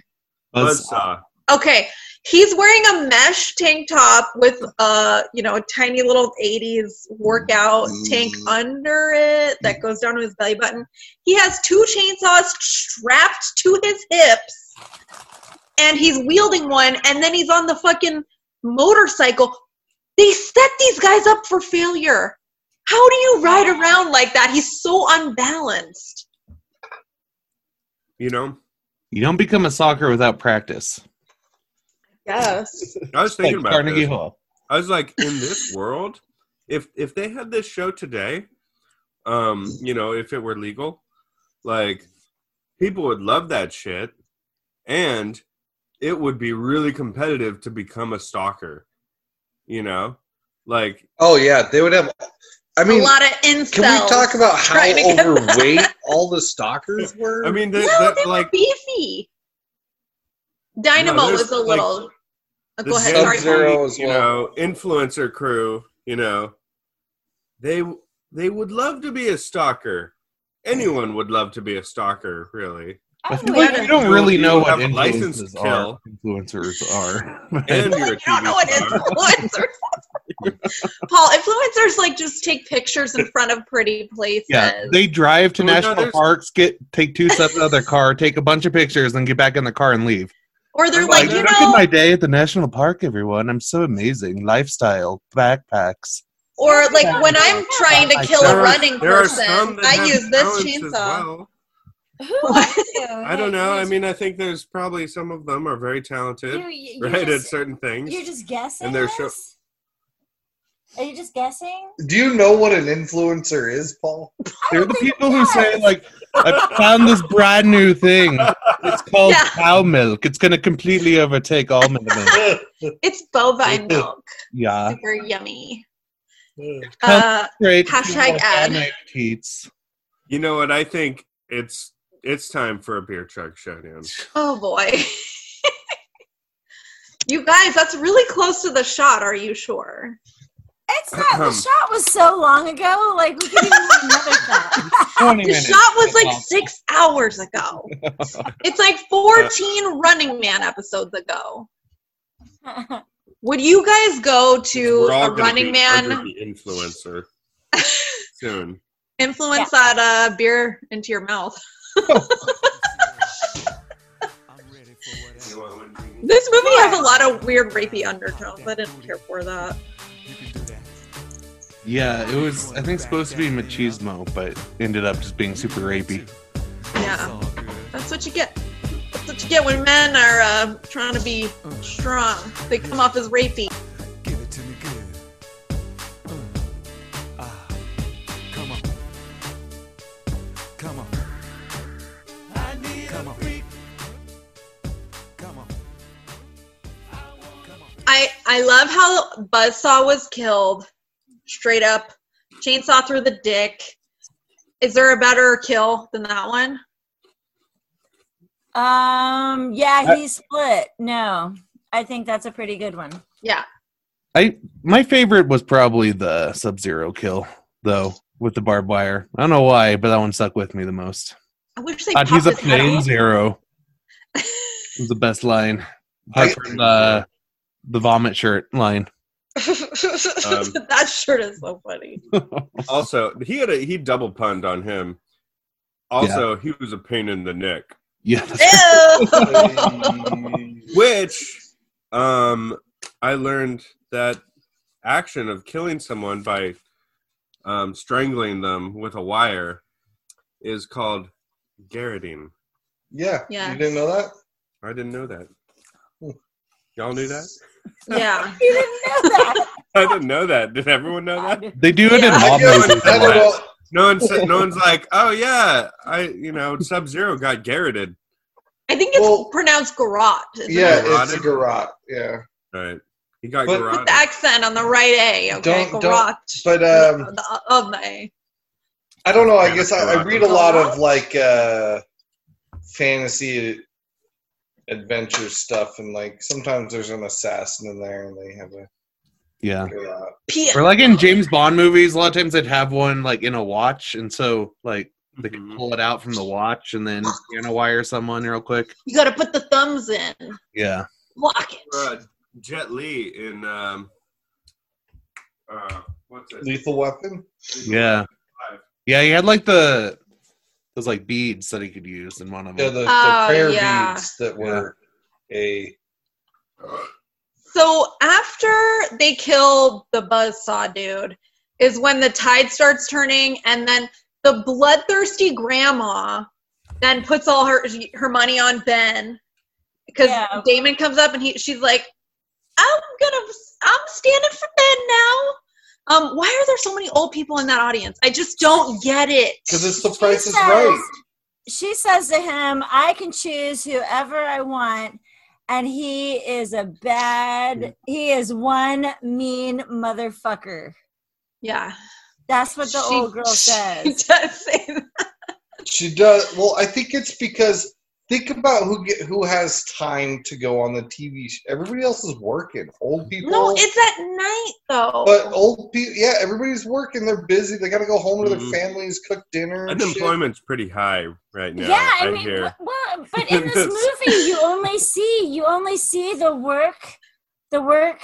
Buzzsaw. Okay, he's wearing a mesh tank top with a, you know, a tiny little eighties workout tank under it that goes down to his belly button. He has two chainsaws strapped to his hips, and he's wielding one, and then he's on the fucking motorcycle. They set these guys up for failure. How do you ride around like that? He's so unbalanced. You know? You don't become a soccer without practice. Yes. I was thinking like about this. Hall. I was like, in this world, if if they had this show today, um, you know, if it were legal, like people would love that shit, and it would be really competitive to become a stalker. You know, like oh yeah, they would have. I mean, a lot of incels. Can we talk about how overweight all the stalkers were? I mean, they, no, that, they were like, beefy. Dynamo no, was a little. Like, oh, go ahead. Sub Zero as well. You know, influencer crew. You know, they they would love to be a stalker. Anyone would love to be a stalker, really. I, I feel like you don't really you know what influencers are. Influencers are. And you're like, you don't know what influencers are. Paul, influencers like just take pictures in front of pretty places. Yeah, they drive to oh, national no, parks, get take two steps out of their car, take a bunch of pictures, then get back in the car and leave. Or they're I'm like, like you know, my day at the national park, everyone. I'm so amazing. Lifestyle backpacks. Or like yeah, when I'm trying to kill a running person, I use this chainsaw. Who are you? I don't know. I mean, I think there's probably some of them are very talented, you're, you're right, just, at certain things. You're just guessing. And they're so. Are you just guessing? Do you know what an influencer is, Paul? They're the people who say, like, I found this brand new thing. It's called yeah. cow milk. It's going to completely overtake almond milk. It's bovine milk. Yeah. Super yummy. Uh, hashtag ad. You know what? I think it's it's time for a beer truck showdown. Oh, boy. You guys, that's really close to the shot. Are you sure? It's not, the shot was so long ago, like, we could even have another shot. The shot was, like, six hours ago. It's, like, fourteen Running Man episodes ago. Would you guys go to a Running Man? Under the influencer soon. Influence yeah. that uh, beer into your mouth. This movie has a lot of weird, rapey undertones. I didn't care for that. Yeah, it was, I think, supposed to be machismo, but ended up just being super rapey. Yeah, that's what you get. That's what you get when men are uh, trying to be strong. They come off as rapey. Give it to me good. Uh, ah, come on. Come on. I need come on. Come on. I, I love how Buzzsaw was killed. Straight up. Chainsaw through the dick. Is there a better kill than that one? Um, yeah, he split. No. I think that's a pretty good one. Yeah. I my favorite was probably the Sub-Zero kill, though, with the barbed wire. I don't know why, but that one stuck with me the most. I wish they popped his head off. He's a plain zero. It was the best line. Right. The, the vomit shirt line. um, that shirt is so funny. Also, he had a, he double punned on him. Also, yeah. He was a pain in the neck. Yeah. Which, um, I learned that action of killing someone by um, strangling them with a wire is called garroting. Yeah. Yes. You didn't know that? I didn't know that. Y'all knew that? Yeah. You didn't know that. I didn't know that. Did everyone know that? They do it yeah. in all movies. All... No one's, no one's like, oh, yeah, I, you know, Sub-Zero got garroted. I think it's well, pronounced garrot. Yeah, it? It's a garrot. Yeah. Right. He got but, garroted. Put the accent on the right A, okay? Don't, garrot. Don't, but, um... On the, on the A. I don't know. I guess I, I read a lot of, like, uh, fantasy adventure stuff, and like sometimes there's an assassin in there and they have a yeah or like in James Bond movies a lot of times they'd have one like in a watch, and so like they could pull it out from the watch and then you know wire someone real quick. You gotta put the thumbs in. Yeah, lock it. uh, Jet Li in um uh what's it Lethal Weapon. Yeah, yeah, he had like the those like beads that he could use in one of them. Yeah, the, the oh, prayer yeah. beads that were yeah. a. Uh, so after they killed the Buzzsaw dude, is when the tide starts turning, and then the bloodthirsty grandma then puts all her her money on Ben, because yeah. Damon comes up and he she's like, "I'm gonna I'm standing for Ben now." Um, why are there so many old people in that audience? I just don't get it. Because it's The Price Is Right. She says to him, I can choose whoever I want, and he is a bad, he is one mean motherfucker. Yeah. That's what the she, old girl says. She does say that. She does. Well, I think it's because, think about who get, who has time to go on the T V show. Everybody else is working. Old people. No, it's at night, though. But old people, yeah, everybody's working. They're busy. They got to go home to their mm-hmm. families, cook dinner. Unemployment's shit. Pretty high right now. Yeah, I right mean, here. Well, but in this movie, you only see you only see the work, the work,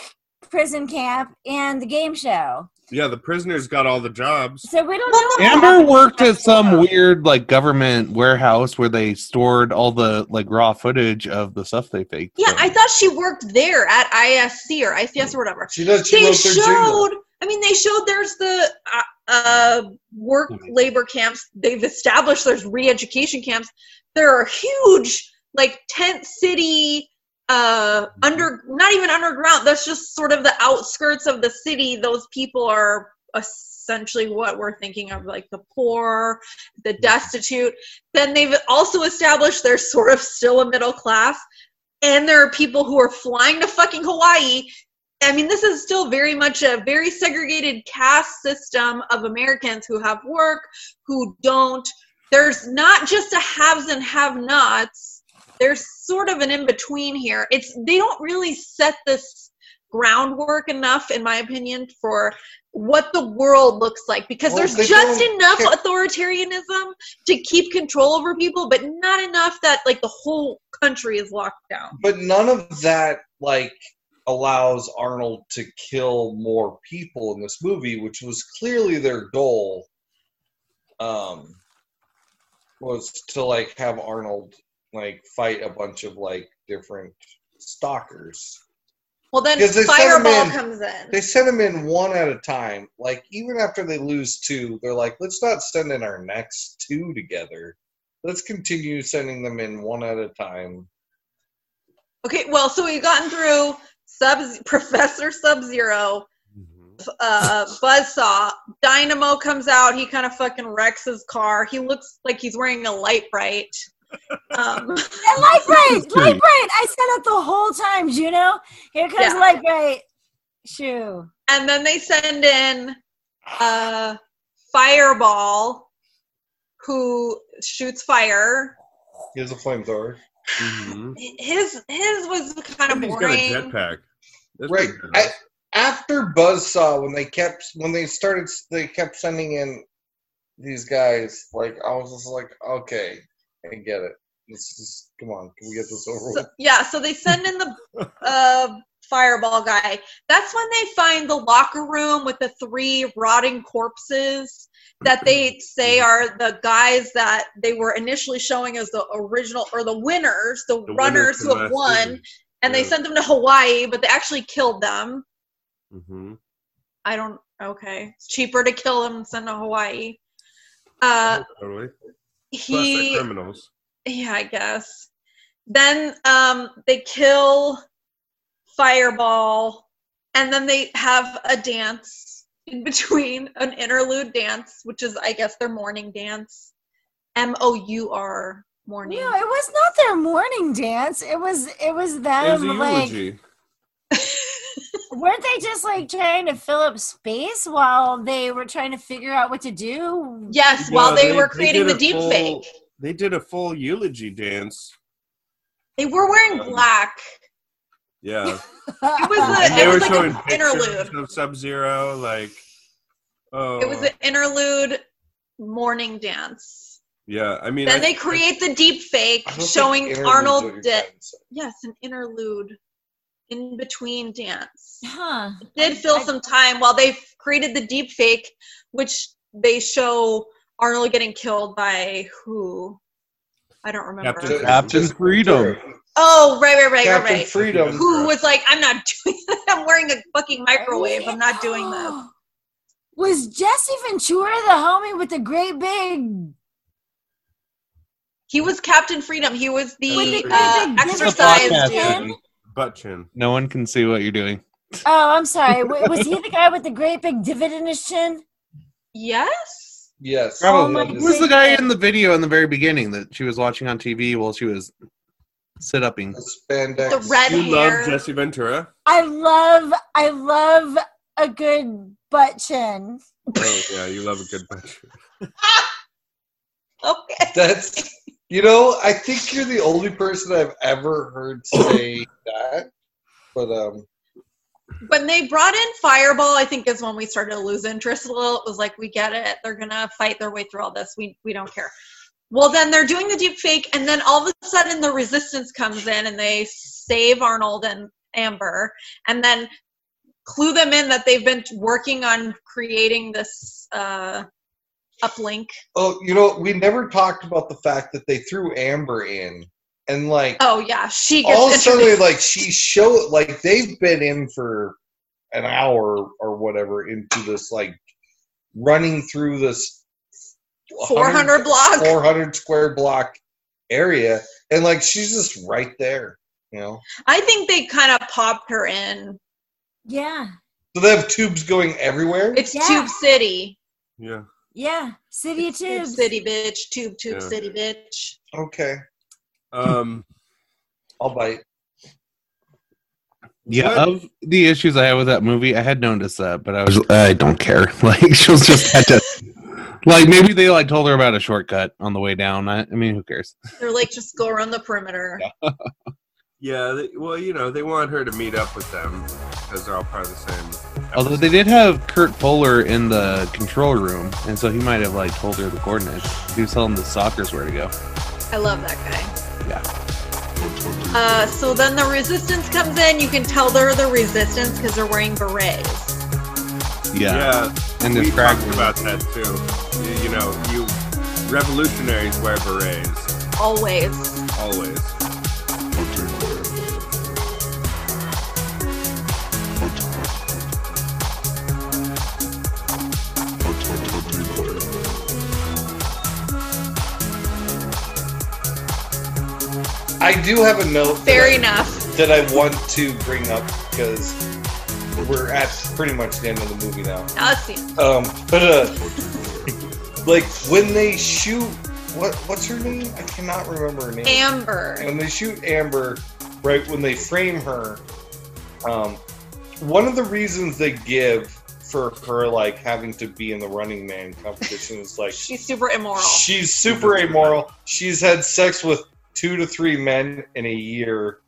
prison camp, and the game show. Yeah, the prisoners got all the jobs. So we don't know. Amber worked at some weird like government warehouse where they stored all the like raw footage of the stuff they faked. Yeah, so. I thought she worked there at I S C or I C S or whatever. She does. She they showed. I mean, they showed there's the uh, uh, work labor camps. They've established there's re-education camps. There are huge like tent city. Uh, under not even underground. That's just sort of the outskirts of the city. Those people are essentially what we're thinking of, like the poor, the destitute. Then they've also established they're sort of still a middle class, and there are people who are flying to fucking Hawaii. I mean, this is still very much a very segregated caste system of Americans who have work, who don't. There's not just a haves and have-nots. There's sort of an in-between here. It's they don't really set this groundwork enough, in my opinion, for what the world looks like. Because well, there's just enough care. authoritarianism to keep control over people, but not enough that, like, the whole country is locked down. But none of that, like, allows Arnold to kill more people in this movie, which was clearly their goal, um, was to, like, have Arnold... like fight a bunch of like different stalkers. Well, then Fireball comes in. They send them in one at a time. Like even after they lose two, they're like, let's not send in our next two together. Let's continue sending them in one at a time. Okay, well, so we've gotten through Sub Professor Sub-Zero, mm-hmm. uh, Buzzsaw, Dynamo comes out. He kind of fucking wrecks his car. He looks like he's wearing a light bright. Um, and Light Bright, Light Bright. I said it the whole time, Juno. Here comes yeah. Light Bright. Shoo. And then they send in uh, Fireball, who shoots fire. He has a flamethrower. Mm-hmm. His his was kind of boring. He's got a jetpack. Right. I, after Buzzsaw, when they kept when they started, they kept sending in these guys. Like I was just like, okay, I get it. Let's just come on. Can we get this over so, with? Yeah. So they send in the uh, Fireball guy. That's when they find the locker room with the three rotting corpses that they say are the guys that they were initially showing as the original or the winners, the, the runners winners who have won, season. and yeah. they sent them to Hawaii, but they actually killed them. Mm-hmm. I don't. Okay, it's cheaper to kill them than send to Hawaii. Uh, oh, totally. He Plus criminals. Yeah, I guess. Then um, they kill Fireball, and then they have a dance in between, an interlude dance, which is, I guess, their morning dance. M O U R morning. No, it was not their morning dance. It was it was them it was like. Eulogy. Weren't they just like trying to fill up space while they were trying to figure out what to do? Yes, yeah, while they, they were creating they the deep full, fake. They did a full eulogy dance. They were wearing um, black. Yeah. It was a, they it was were like showing an interlude of Sub Zero, like oh. It was an interlude morning dance. Yeah, I mean Then I, they create I, the deep fake showing Arnold did yes, an interlude. In between dance. Huh. It did fill I, I, some time while they created the deep fake, which they show Arnold getting killed by who? I don't remember. Captain, Captain Freedom. Oh, right, right, right, right, right. Captain Freedom. Who was like, I'm not doing that. I'm wearing a fucking microwave. I'm not doing that. Was Jesse Ventura the homie with the great big... He was Captain Freedom. He was the uh, exercise dude. Butt chin. No one can see what you're doing. Oh, I'm sorry. Was he the guy with the great big divot in his chin? Yes. Yes. Probably. Oh, who's the guy in the video in the very beginning that she was watching on T V while she was sit-upping? The spandex. The red you hair. Love Jesse Ventura. I love, I love a good butt chin. Oh, yeah, you love a good butt chin. Okay. That's... You know, I think you're the only person I've ever heard say that. But um, when they brought in Fireball, I think is when we started to lose interest a little. It was like, we get it. They're going to fight their way through all this. We we don't care. Well, then they're doing the deep fake, and then all of a sudden the resistance comes in, and they save Arnold and Amber, and then clue them in that they've been working on creating this... Uh, uplink. Oh, you know, we never talked about the fact that they threw Amber in, and like, oh yeah, she gets all of a sudden, like she showed, like they've been in for an hour or whatever into this, like running through this four hundred block, four hundred square block area, and like she's just right there. You know, I think they kind of popped her in. Yeah. So they have tubes going everywhere. It's yeah. Tube City. Yeah. Yeah, City of Tube. City, bitch. Tube, tube, yeah. City, bitch. Okay. Um, I'll bite. Yeah, what? Of the issues I had with that movie, I had noticed that, but I was I don't care. Like, she'll just have to... Like, maybe they, like, told her about a shortcut on the way down. I, I mean, who cares? They're like, just go around the perimeter. Yeah, yeah they, well, you know, they want her to meet up with them, because they're all part of the same... Although they did have Kurt Fuller in the control room, and so he might have like told her the coordinates. He was telling the stalkers where to go. I love that guy. Yeah. Uh, so then the resistance comes in. You can tell they're the resistance because they're wearing berets. Yeah. Yeah. And we talked about that too. You, you know, you revolutionaries wear berets. Always. Always. I do have a note Fair that I, enough. that I want to bring up because we're at pretty much the end of the movie now. I'll see. Um, but uh, like when they shoot what what's her name? I cannot remember her name. Amber. When they shoot Amber, right when they frame her, um, one of the reasons they give for her like having to be in the Running Man competition is like she's super immoral. She's super immoral. She's had sex with two to three men in a year.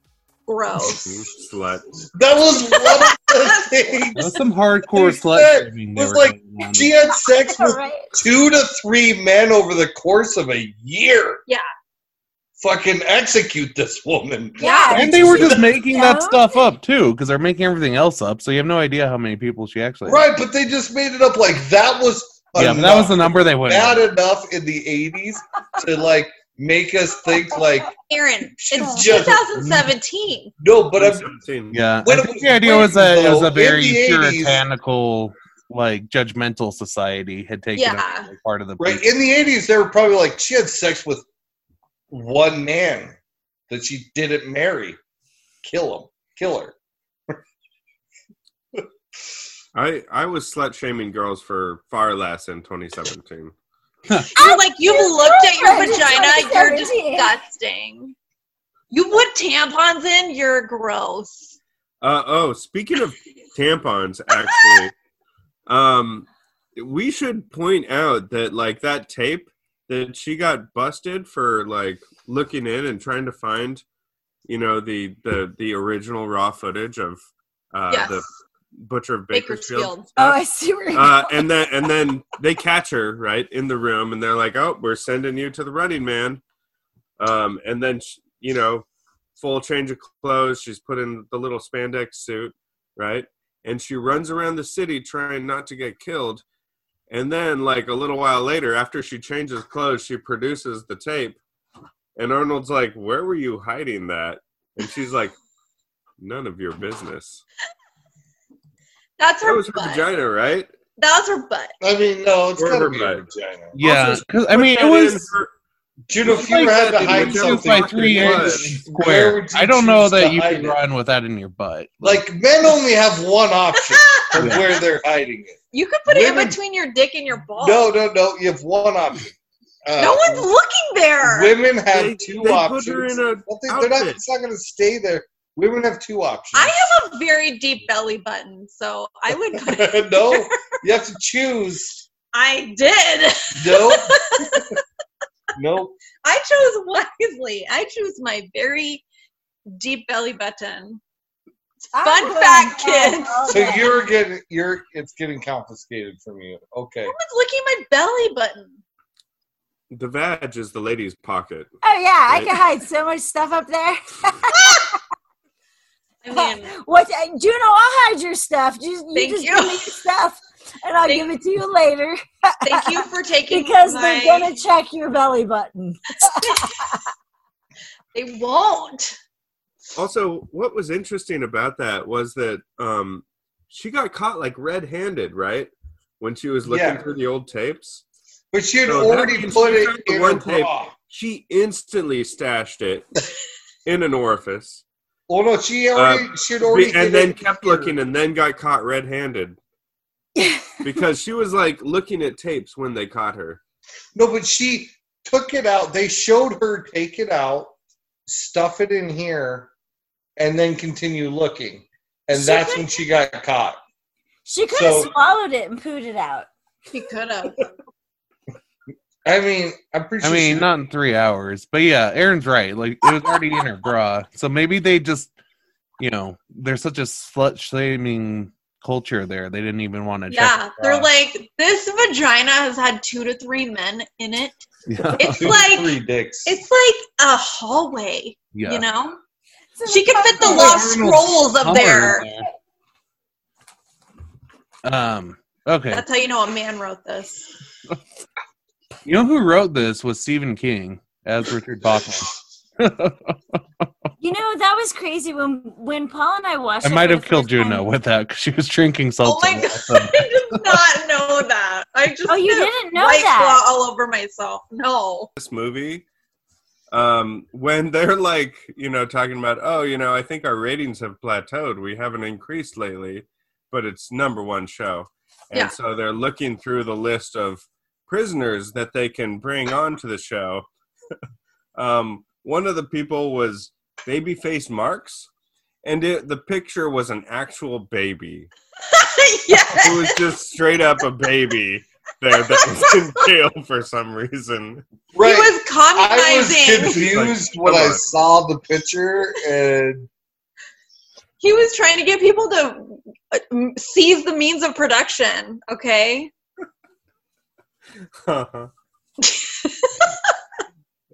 Gross. Slut. That was one of the things. That was some hardcore slut shaming. Was like she had sex with right. two to three men over the course of a year. Yeah. Fucking execute this woman. Yeah. And they were just making yeah. that stuff up too, because they're making everything else up. So you have no idea how many people she actually. Right, had. But they just made it up like that was. Yeah, enough, that was the number they went. Bad with. Enough in the eighties to like. Make us think like Aaron. It's twenty seventeen. No, but I'm yeah. When I think was, the idea was that it was a very puritanical, like judgmental society had taken yeah. over, like, part of the right people. In the eighties. They were probably like she had sex with one man that she didn't marry. Kill him. Kill her. I I was slut shaming girls for far less in twenty seventeen. Huh. You're like, you've looked at your vagina, you're disgusting. You put tampons in, you're gross. Uh oh, speaking of tampons, actually, um, we should point out that, like, that tape that she got busted for, like, looking in and trying to find, you know, the, the, the original raw footage of uh, yes. the Butcher of Bakersfield. Bakersfield. Oh, I see where you're uh, going. And then, and then they catch her, right, in the room, and they're like, oh, we're sending you to the Running Man. Um, and then, you know, full change of clothes. She's put in the little spandex suit, right? And she runs around the city trying not to get killed. And then, like, a little while later, after she changes clothes, she produces the tape. And Arnold's like, where were you hiding that? And she's like, none of your business. That's her, that was her vagina, right? That was her butt. I mean, no, it's not her butt. Vagina. Yeah, because I mean, it was. Her, you know, if you like had to hide something by three inch square, I don't know that you can run with that in your butt. Like, like men only have one option of where they're hiding it. You could put women, it in between your dick and your balls. No, no, no. You have one option. Uh, no one's looking there. Women have they, two they options. Put her in a they're not. It's not going to stay there. Women have two options. I have a very deep belly button, so I would put it no, there. You have to choose. I did. No. No. I chose wisely. I chose my very deep belly button. Fun fact, kids. So you're getting you're it's getting confiscated from you. Okay. Someone's licking my belly button. The vag is the lady's pocket. Oh yeah, right? I can hide so much stuff up there. I mean, what, Juno, I'll hide your stuff. Just, you thank just you. Give me your stuff, and I'll thank, give it to you later. Thank you for taking because my... they're going to check your belly button. They won't. Also, what was interesting about that was that um, she got caught, like, red-handed, right? When she was looking yeah. through the old tapes. But she had so already put it in one tape. She instantly stashed it in an orifice. Oh no, she already uh, she'd already and then kept computer. Looking and then got caught red-handed because she was like looking at tapes when they caught her. No, but she took it out. They showed her take it out, stuff it in here, and then continue looking. And she that's could, when she got caught. She could have so, swallowed it and pooed it out. She could have. I mean, I'm pretty sure I mean, she... not in three hours, but yeah, Aaron's right. Like, it was already in her bra, so maybe they just, you know, there's such a slut-shaming culture there. They didn't even want to. Yeah, check they're like, this vagina has had two to three men in it. Yeah. It's two like three dicks. It's like a hallway. Yeah. You know, she can fit the Lost Scrolls up there. there. Um. Okay. That's how you know a man wrote this. You know who wrote this was Stephen King as Richard Bachman. You know, that was crazy when when Paul and I watched I it. I might have killed Juno time. With that because she was drinking salt. Oh my God, I did not know that. I just oh, you didn't know white that. Claw all over myself. No. This movie, um, when they're like, you know, talking about, oh, you know, I think our ratings have plateaued. We haven't increased lately, but it's number one show. And yeah. so they're looking through the list of prisoners that they can bring onto the show. um, one of the people was Babyface Marks, and it, the picture was an actual baby. Yes. It was just straight up a baby there that was in jail for some reason. Right. He was communizing. I was confused like, when I saw the picture, and he was trying to get people to seize the means of production. Okay. Uh-huh.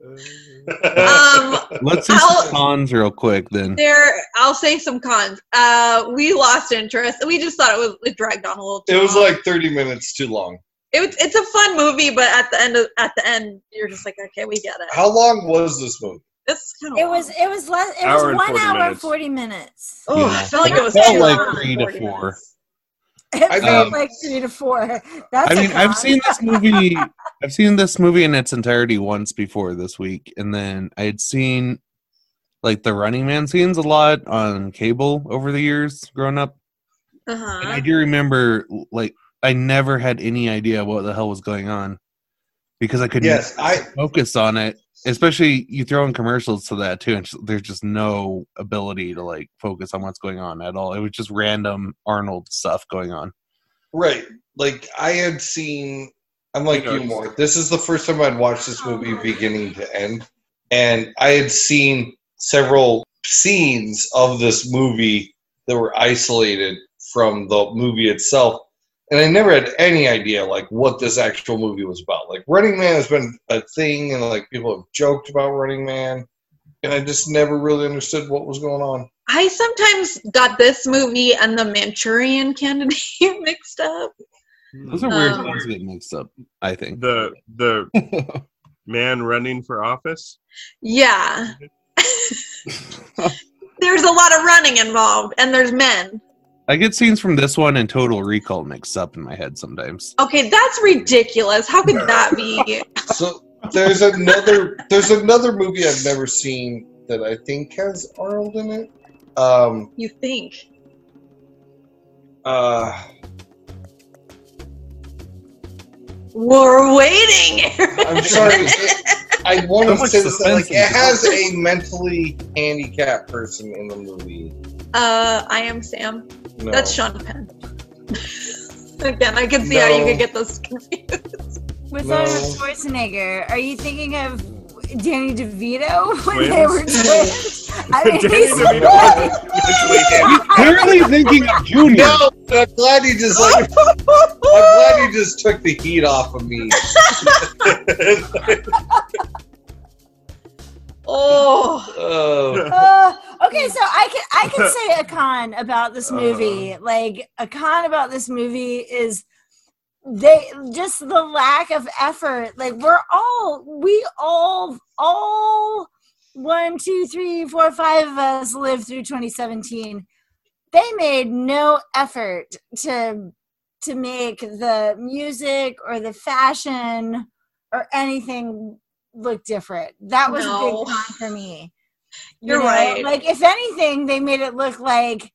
um, Let's see I'll, some cons real quick then. There, I'll say some cons. Uh, we lost interest. We just thought it was it dragged on a little too long. It was like thirty minutes too long. It, it's a fun movie, but at the end, of, at the end, you're just like, okay, we get it. How long was this movie? It's kind of it long. was. It was less. It hour was one forty hour minutes. forty minutes. Oh, yeah. I felt like it was felt like three to four. Minutes. It I felt mean, like three to four. That's I mean, I've seen this movie. I've seen this movie in its entirety once before this week, and then I had seen like the Running Man scenes a lot on cable over the years growing up. Uh-huh. And I do remember, like, I never had any idea what the hell was going on because I couldn't yes, I, focus on it. Especially you throw in commercials to that too, and there's just no ability to like focus on what's going on at all. It was just random Arnold stuff going on. Right. Like I had seen, I'm like you more. This is the first time I'd watched this movie beginning to end. And I had seen several scenes of this movie that were isolated from the movie itself. And I never had any idea, like, what this actual movie was about. Like, Running Man has been a thing, and, like, people have joked about Running Man. And I just never really understood what was going on. I sometimes got this movie and The Manchurian Candidate mixed up. Those are weird um, ones that get mixed up, I think. The the man running for office? Yeah. There's a lot of running involved, and there's men. I get scenes from this one and Total Recall mixed up in my head sometimes. Okay, that's ridiculous. How could that be? So there's another there's another movie I've never seen that I think has Arnold in it. Um, you think? Uh, We're waiting. I'm sorry. I want to say this. Like, it has a mentally handicapped person in the movie. Uh, I Am Sam. No. That's Sean Penn. Again, I can see no. how you could get those confused. With no. Arnold Schwarzenegger, are you thinking of Danny DeVito when Wait. they were twins? I mean, Danny he's DeVito. Clearly thinking of Junior. No, I'm glad he just like, I'm glad he just took the heat off of me. Oh. oh. Uh, okay, so I can I can say a con about this movie. Uh, like a con about this movie is they just the lack of effort. Like we're all we all all one, two, three, four, five of us lived through twenty seventeen. They made no effort to to make the music or the fashion or anything look different. That was no. a big con for me. You're you know? right. Like, if anything, they made it look like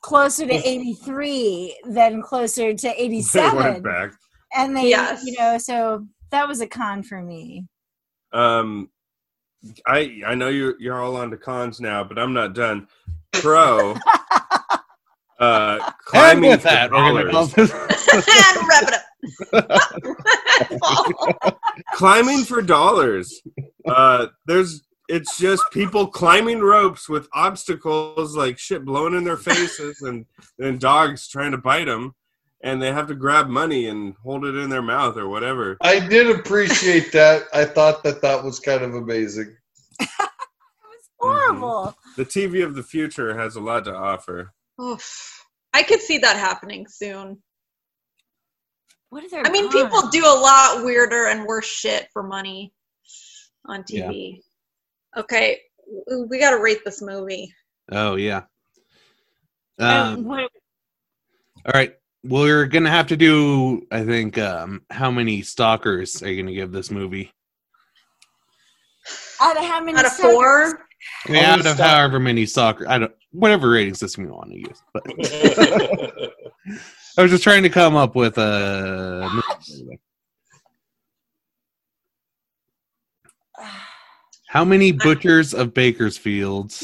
closer to eighty-three than closer to eighty-seven. They went back. And they, yes. you know, so that was a con for me. Um, I I know you're you're all on to cons now, but I'm not done. Pro. uh, climbing with that, we're gonna and wrap it up. Climbing for dollars. Uh, there's it's just people climbing ropes with obstacles like shit blown in their faces and, and dogs trying to bite them, and they have to grab money and hold it in their mouth or whatever. I did appreciate that. I thought that that was kind of amazing. It was horrible. Mm-hmm. The T V of the future has a lot to offer. Oof. I could see that happening soon. What are I mean, cons? People do a lot weirder and worse shit for money on T V. Yeah. Okay, we got to rate this movie. Oh, yeah. Um, all right, we're going to have to do, I think, um, how many stalkers are you going to give this movie? Out of how many Out of stalkers? four? Yeah, out of stalkers? however many stalkers. I don't, whatever rating system you want to use. But. I was just trying to come up with a. How many butchers of Bakersfield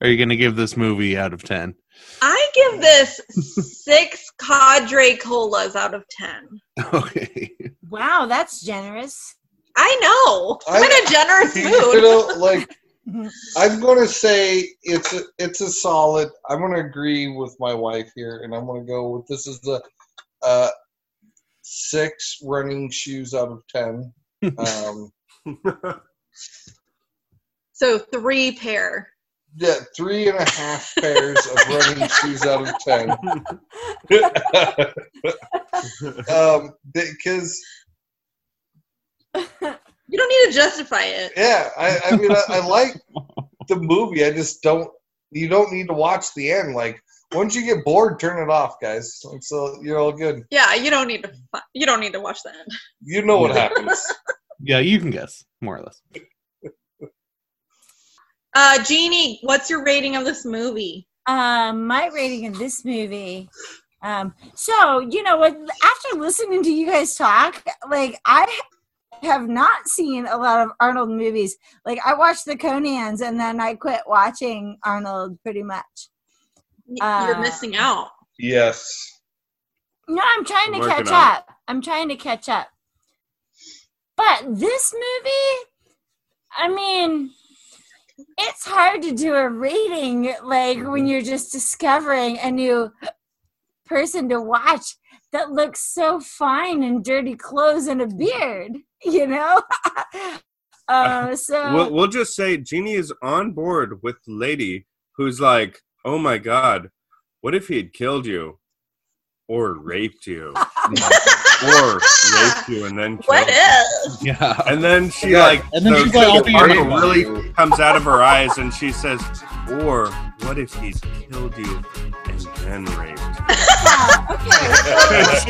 are you going to give this movie out of ten? I give this six Cadre Colas out of ten. Okay. Wow, that's generous. I know. I'm I, in a generous mood. You know, like, I'm going to say it's a, it's a solid. I'm going to agree with my wife here, and I'm going to go with this is the uh, six running shoes out of ten. Um, so three pair. Yeah, three and a half pairs of running shoes out of ten. um, because you don't need to justify it. Yeah, I, I mean, I, I like the movie. I just don't. You don't need to watch the end. Like once you get bored, turn it off, guys. And so you're all good. Yeah, you don't need to. You don't need to watch the end. You know what happens. Yeah, you can guess more or less. Uh, Jeannie, what's your rating of this movie? Um, my rating of this movie. Um, so, you know, after listening to you guys talk, like, I have not seen a lot of Arnold movies. Like, I watched the Conans, and then I quit watching Arnold pretty much. You're uh, missing out. Yes. No, I'm trying to Working catch on. up. I'm trying to catch up. But this movie, I mean... It's hard to do a rating, like, when you're just discovering a new person to watch that looks so fine in dirty clothes and a beard, you know? uh, so we'll, we'll just say Jeannie is on board with the lady who's like, oh, my God, what if he had killed you or raped you? Or raped you and then what is? Yeah, and then she yeah. like and then so she's like, Arnold really comes out of her eyes and she says, "Or what if he's killed you and then raped?" Yeah, okay.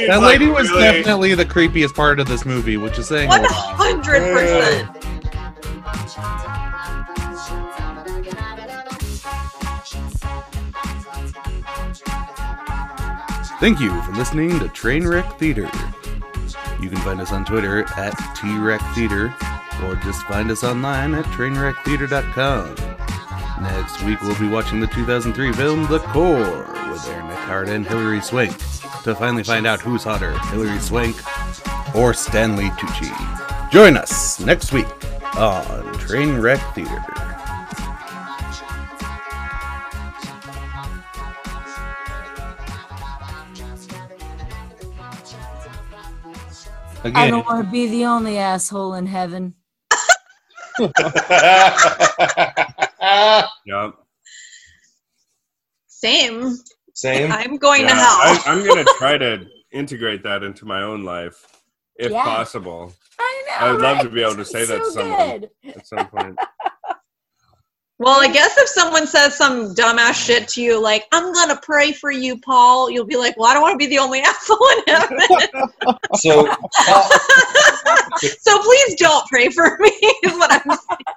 That lady like, was really... definitely the creepiest part of this movie, which is saying one hundred percent. Thank you for listening to Trainwreck Theater. You can find us on Twitter at T Rec Theater, or just find us online at trainwreck theater dot com. Next week, we'll be watching the two thousand three film The Core with Aaron Eckhart and Hilary Swank to finally find out who's hotter, Hilary Swank or Stanley Tucci. Join us next week on Trainwreck Theater. Again. I don't want to be the only asshole in heaven. Yep. Same. Same. I'm going yeah, to hell. I, I'm going to try to integrate that into my own life, if yeah. possible. I know. I would right? love to be able to say so that to someone good. At some point. Well, I guess if someone says some dumbass shit to you, like, I'm going to pray for you, Paul, you'll be like, well, I don't want to be the only asshole in heaven. so, uh, so please don't pray for me, is what I'm saying.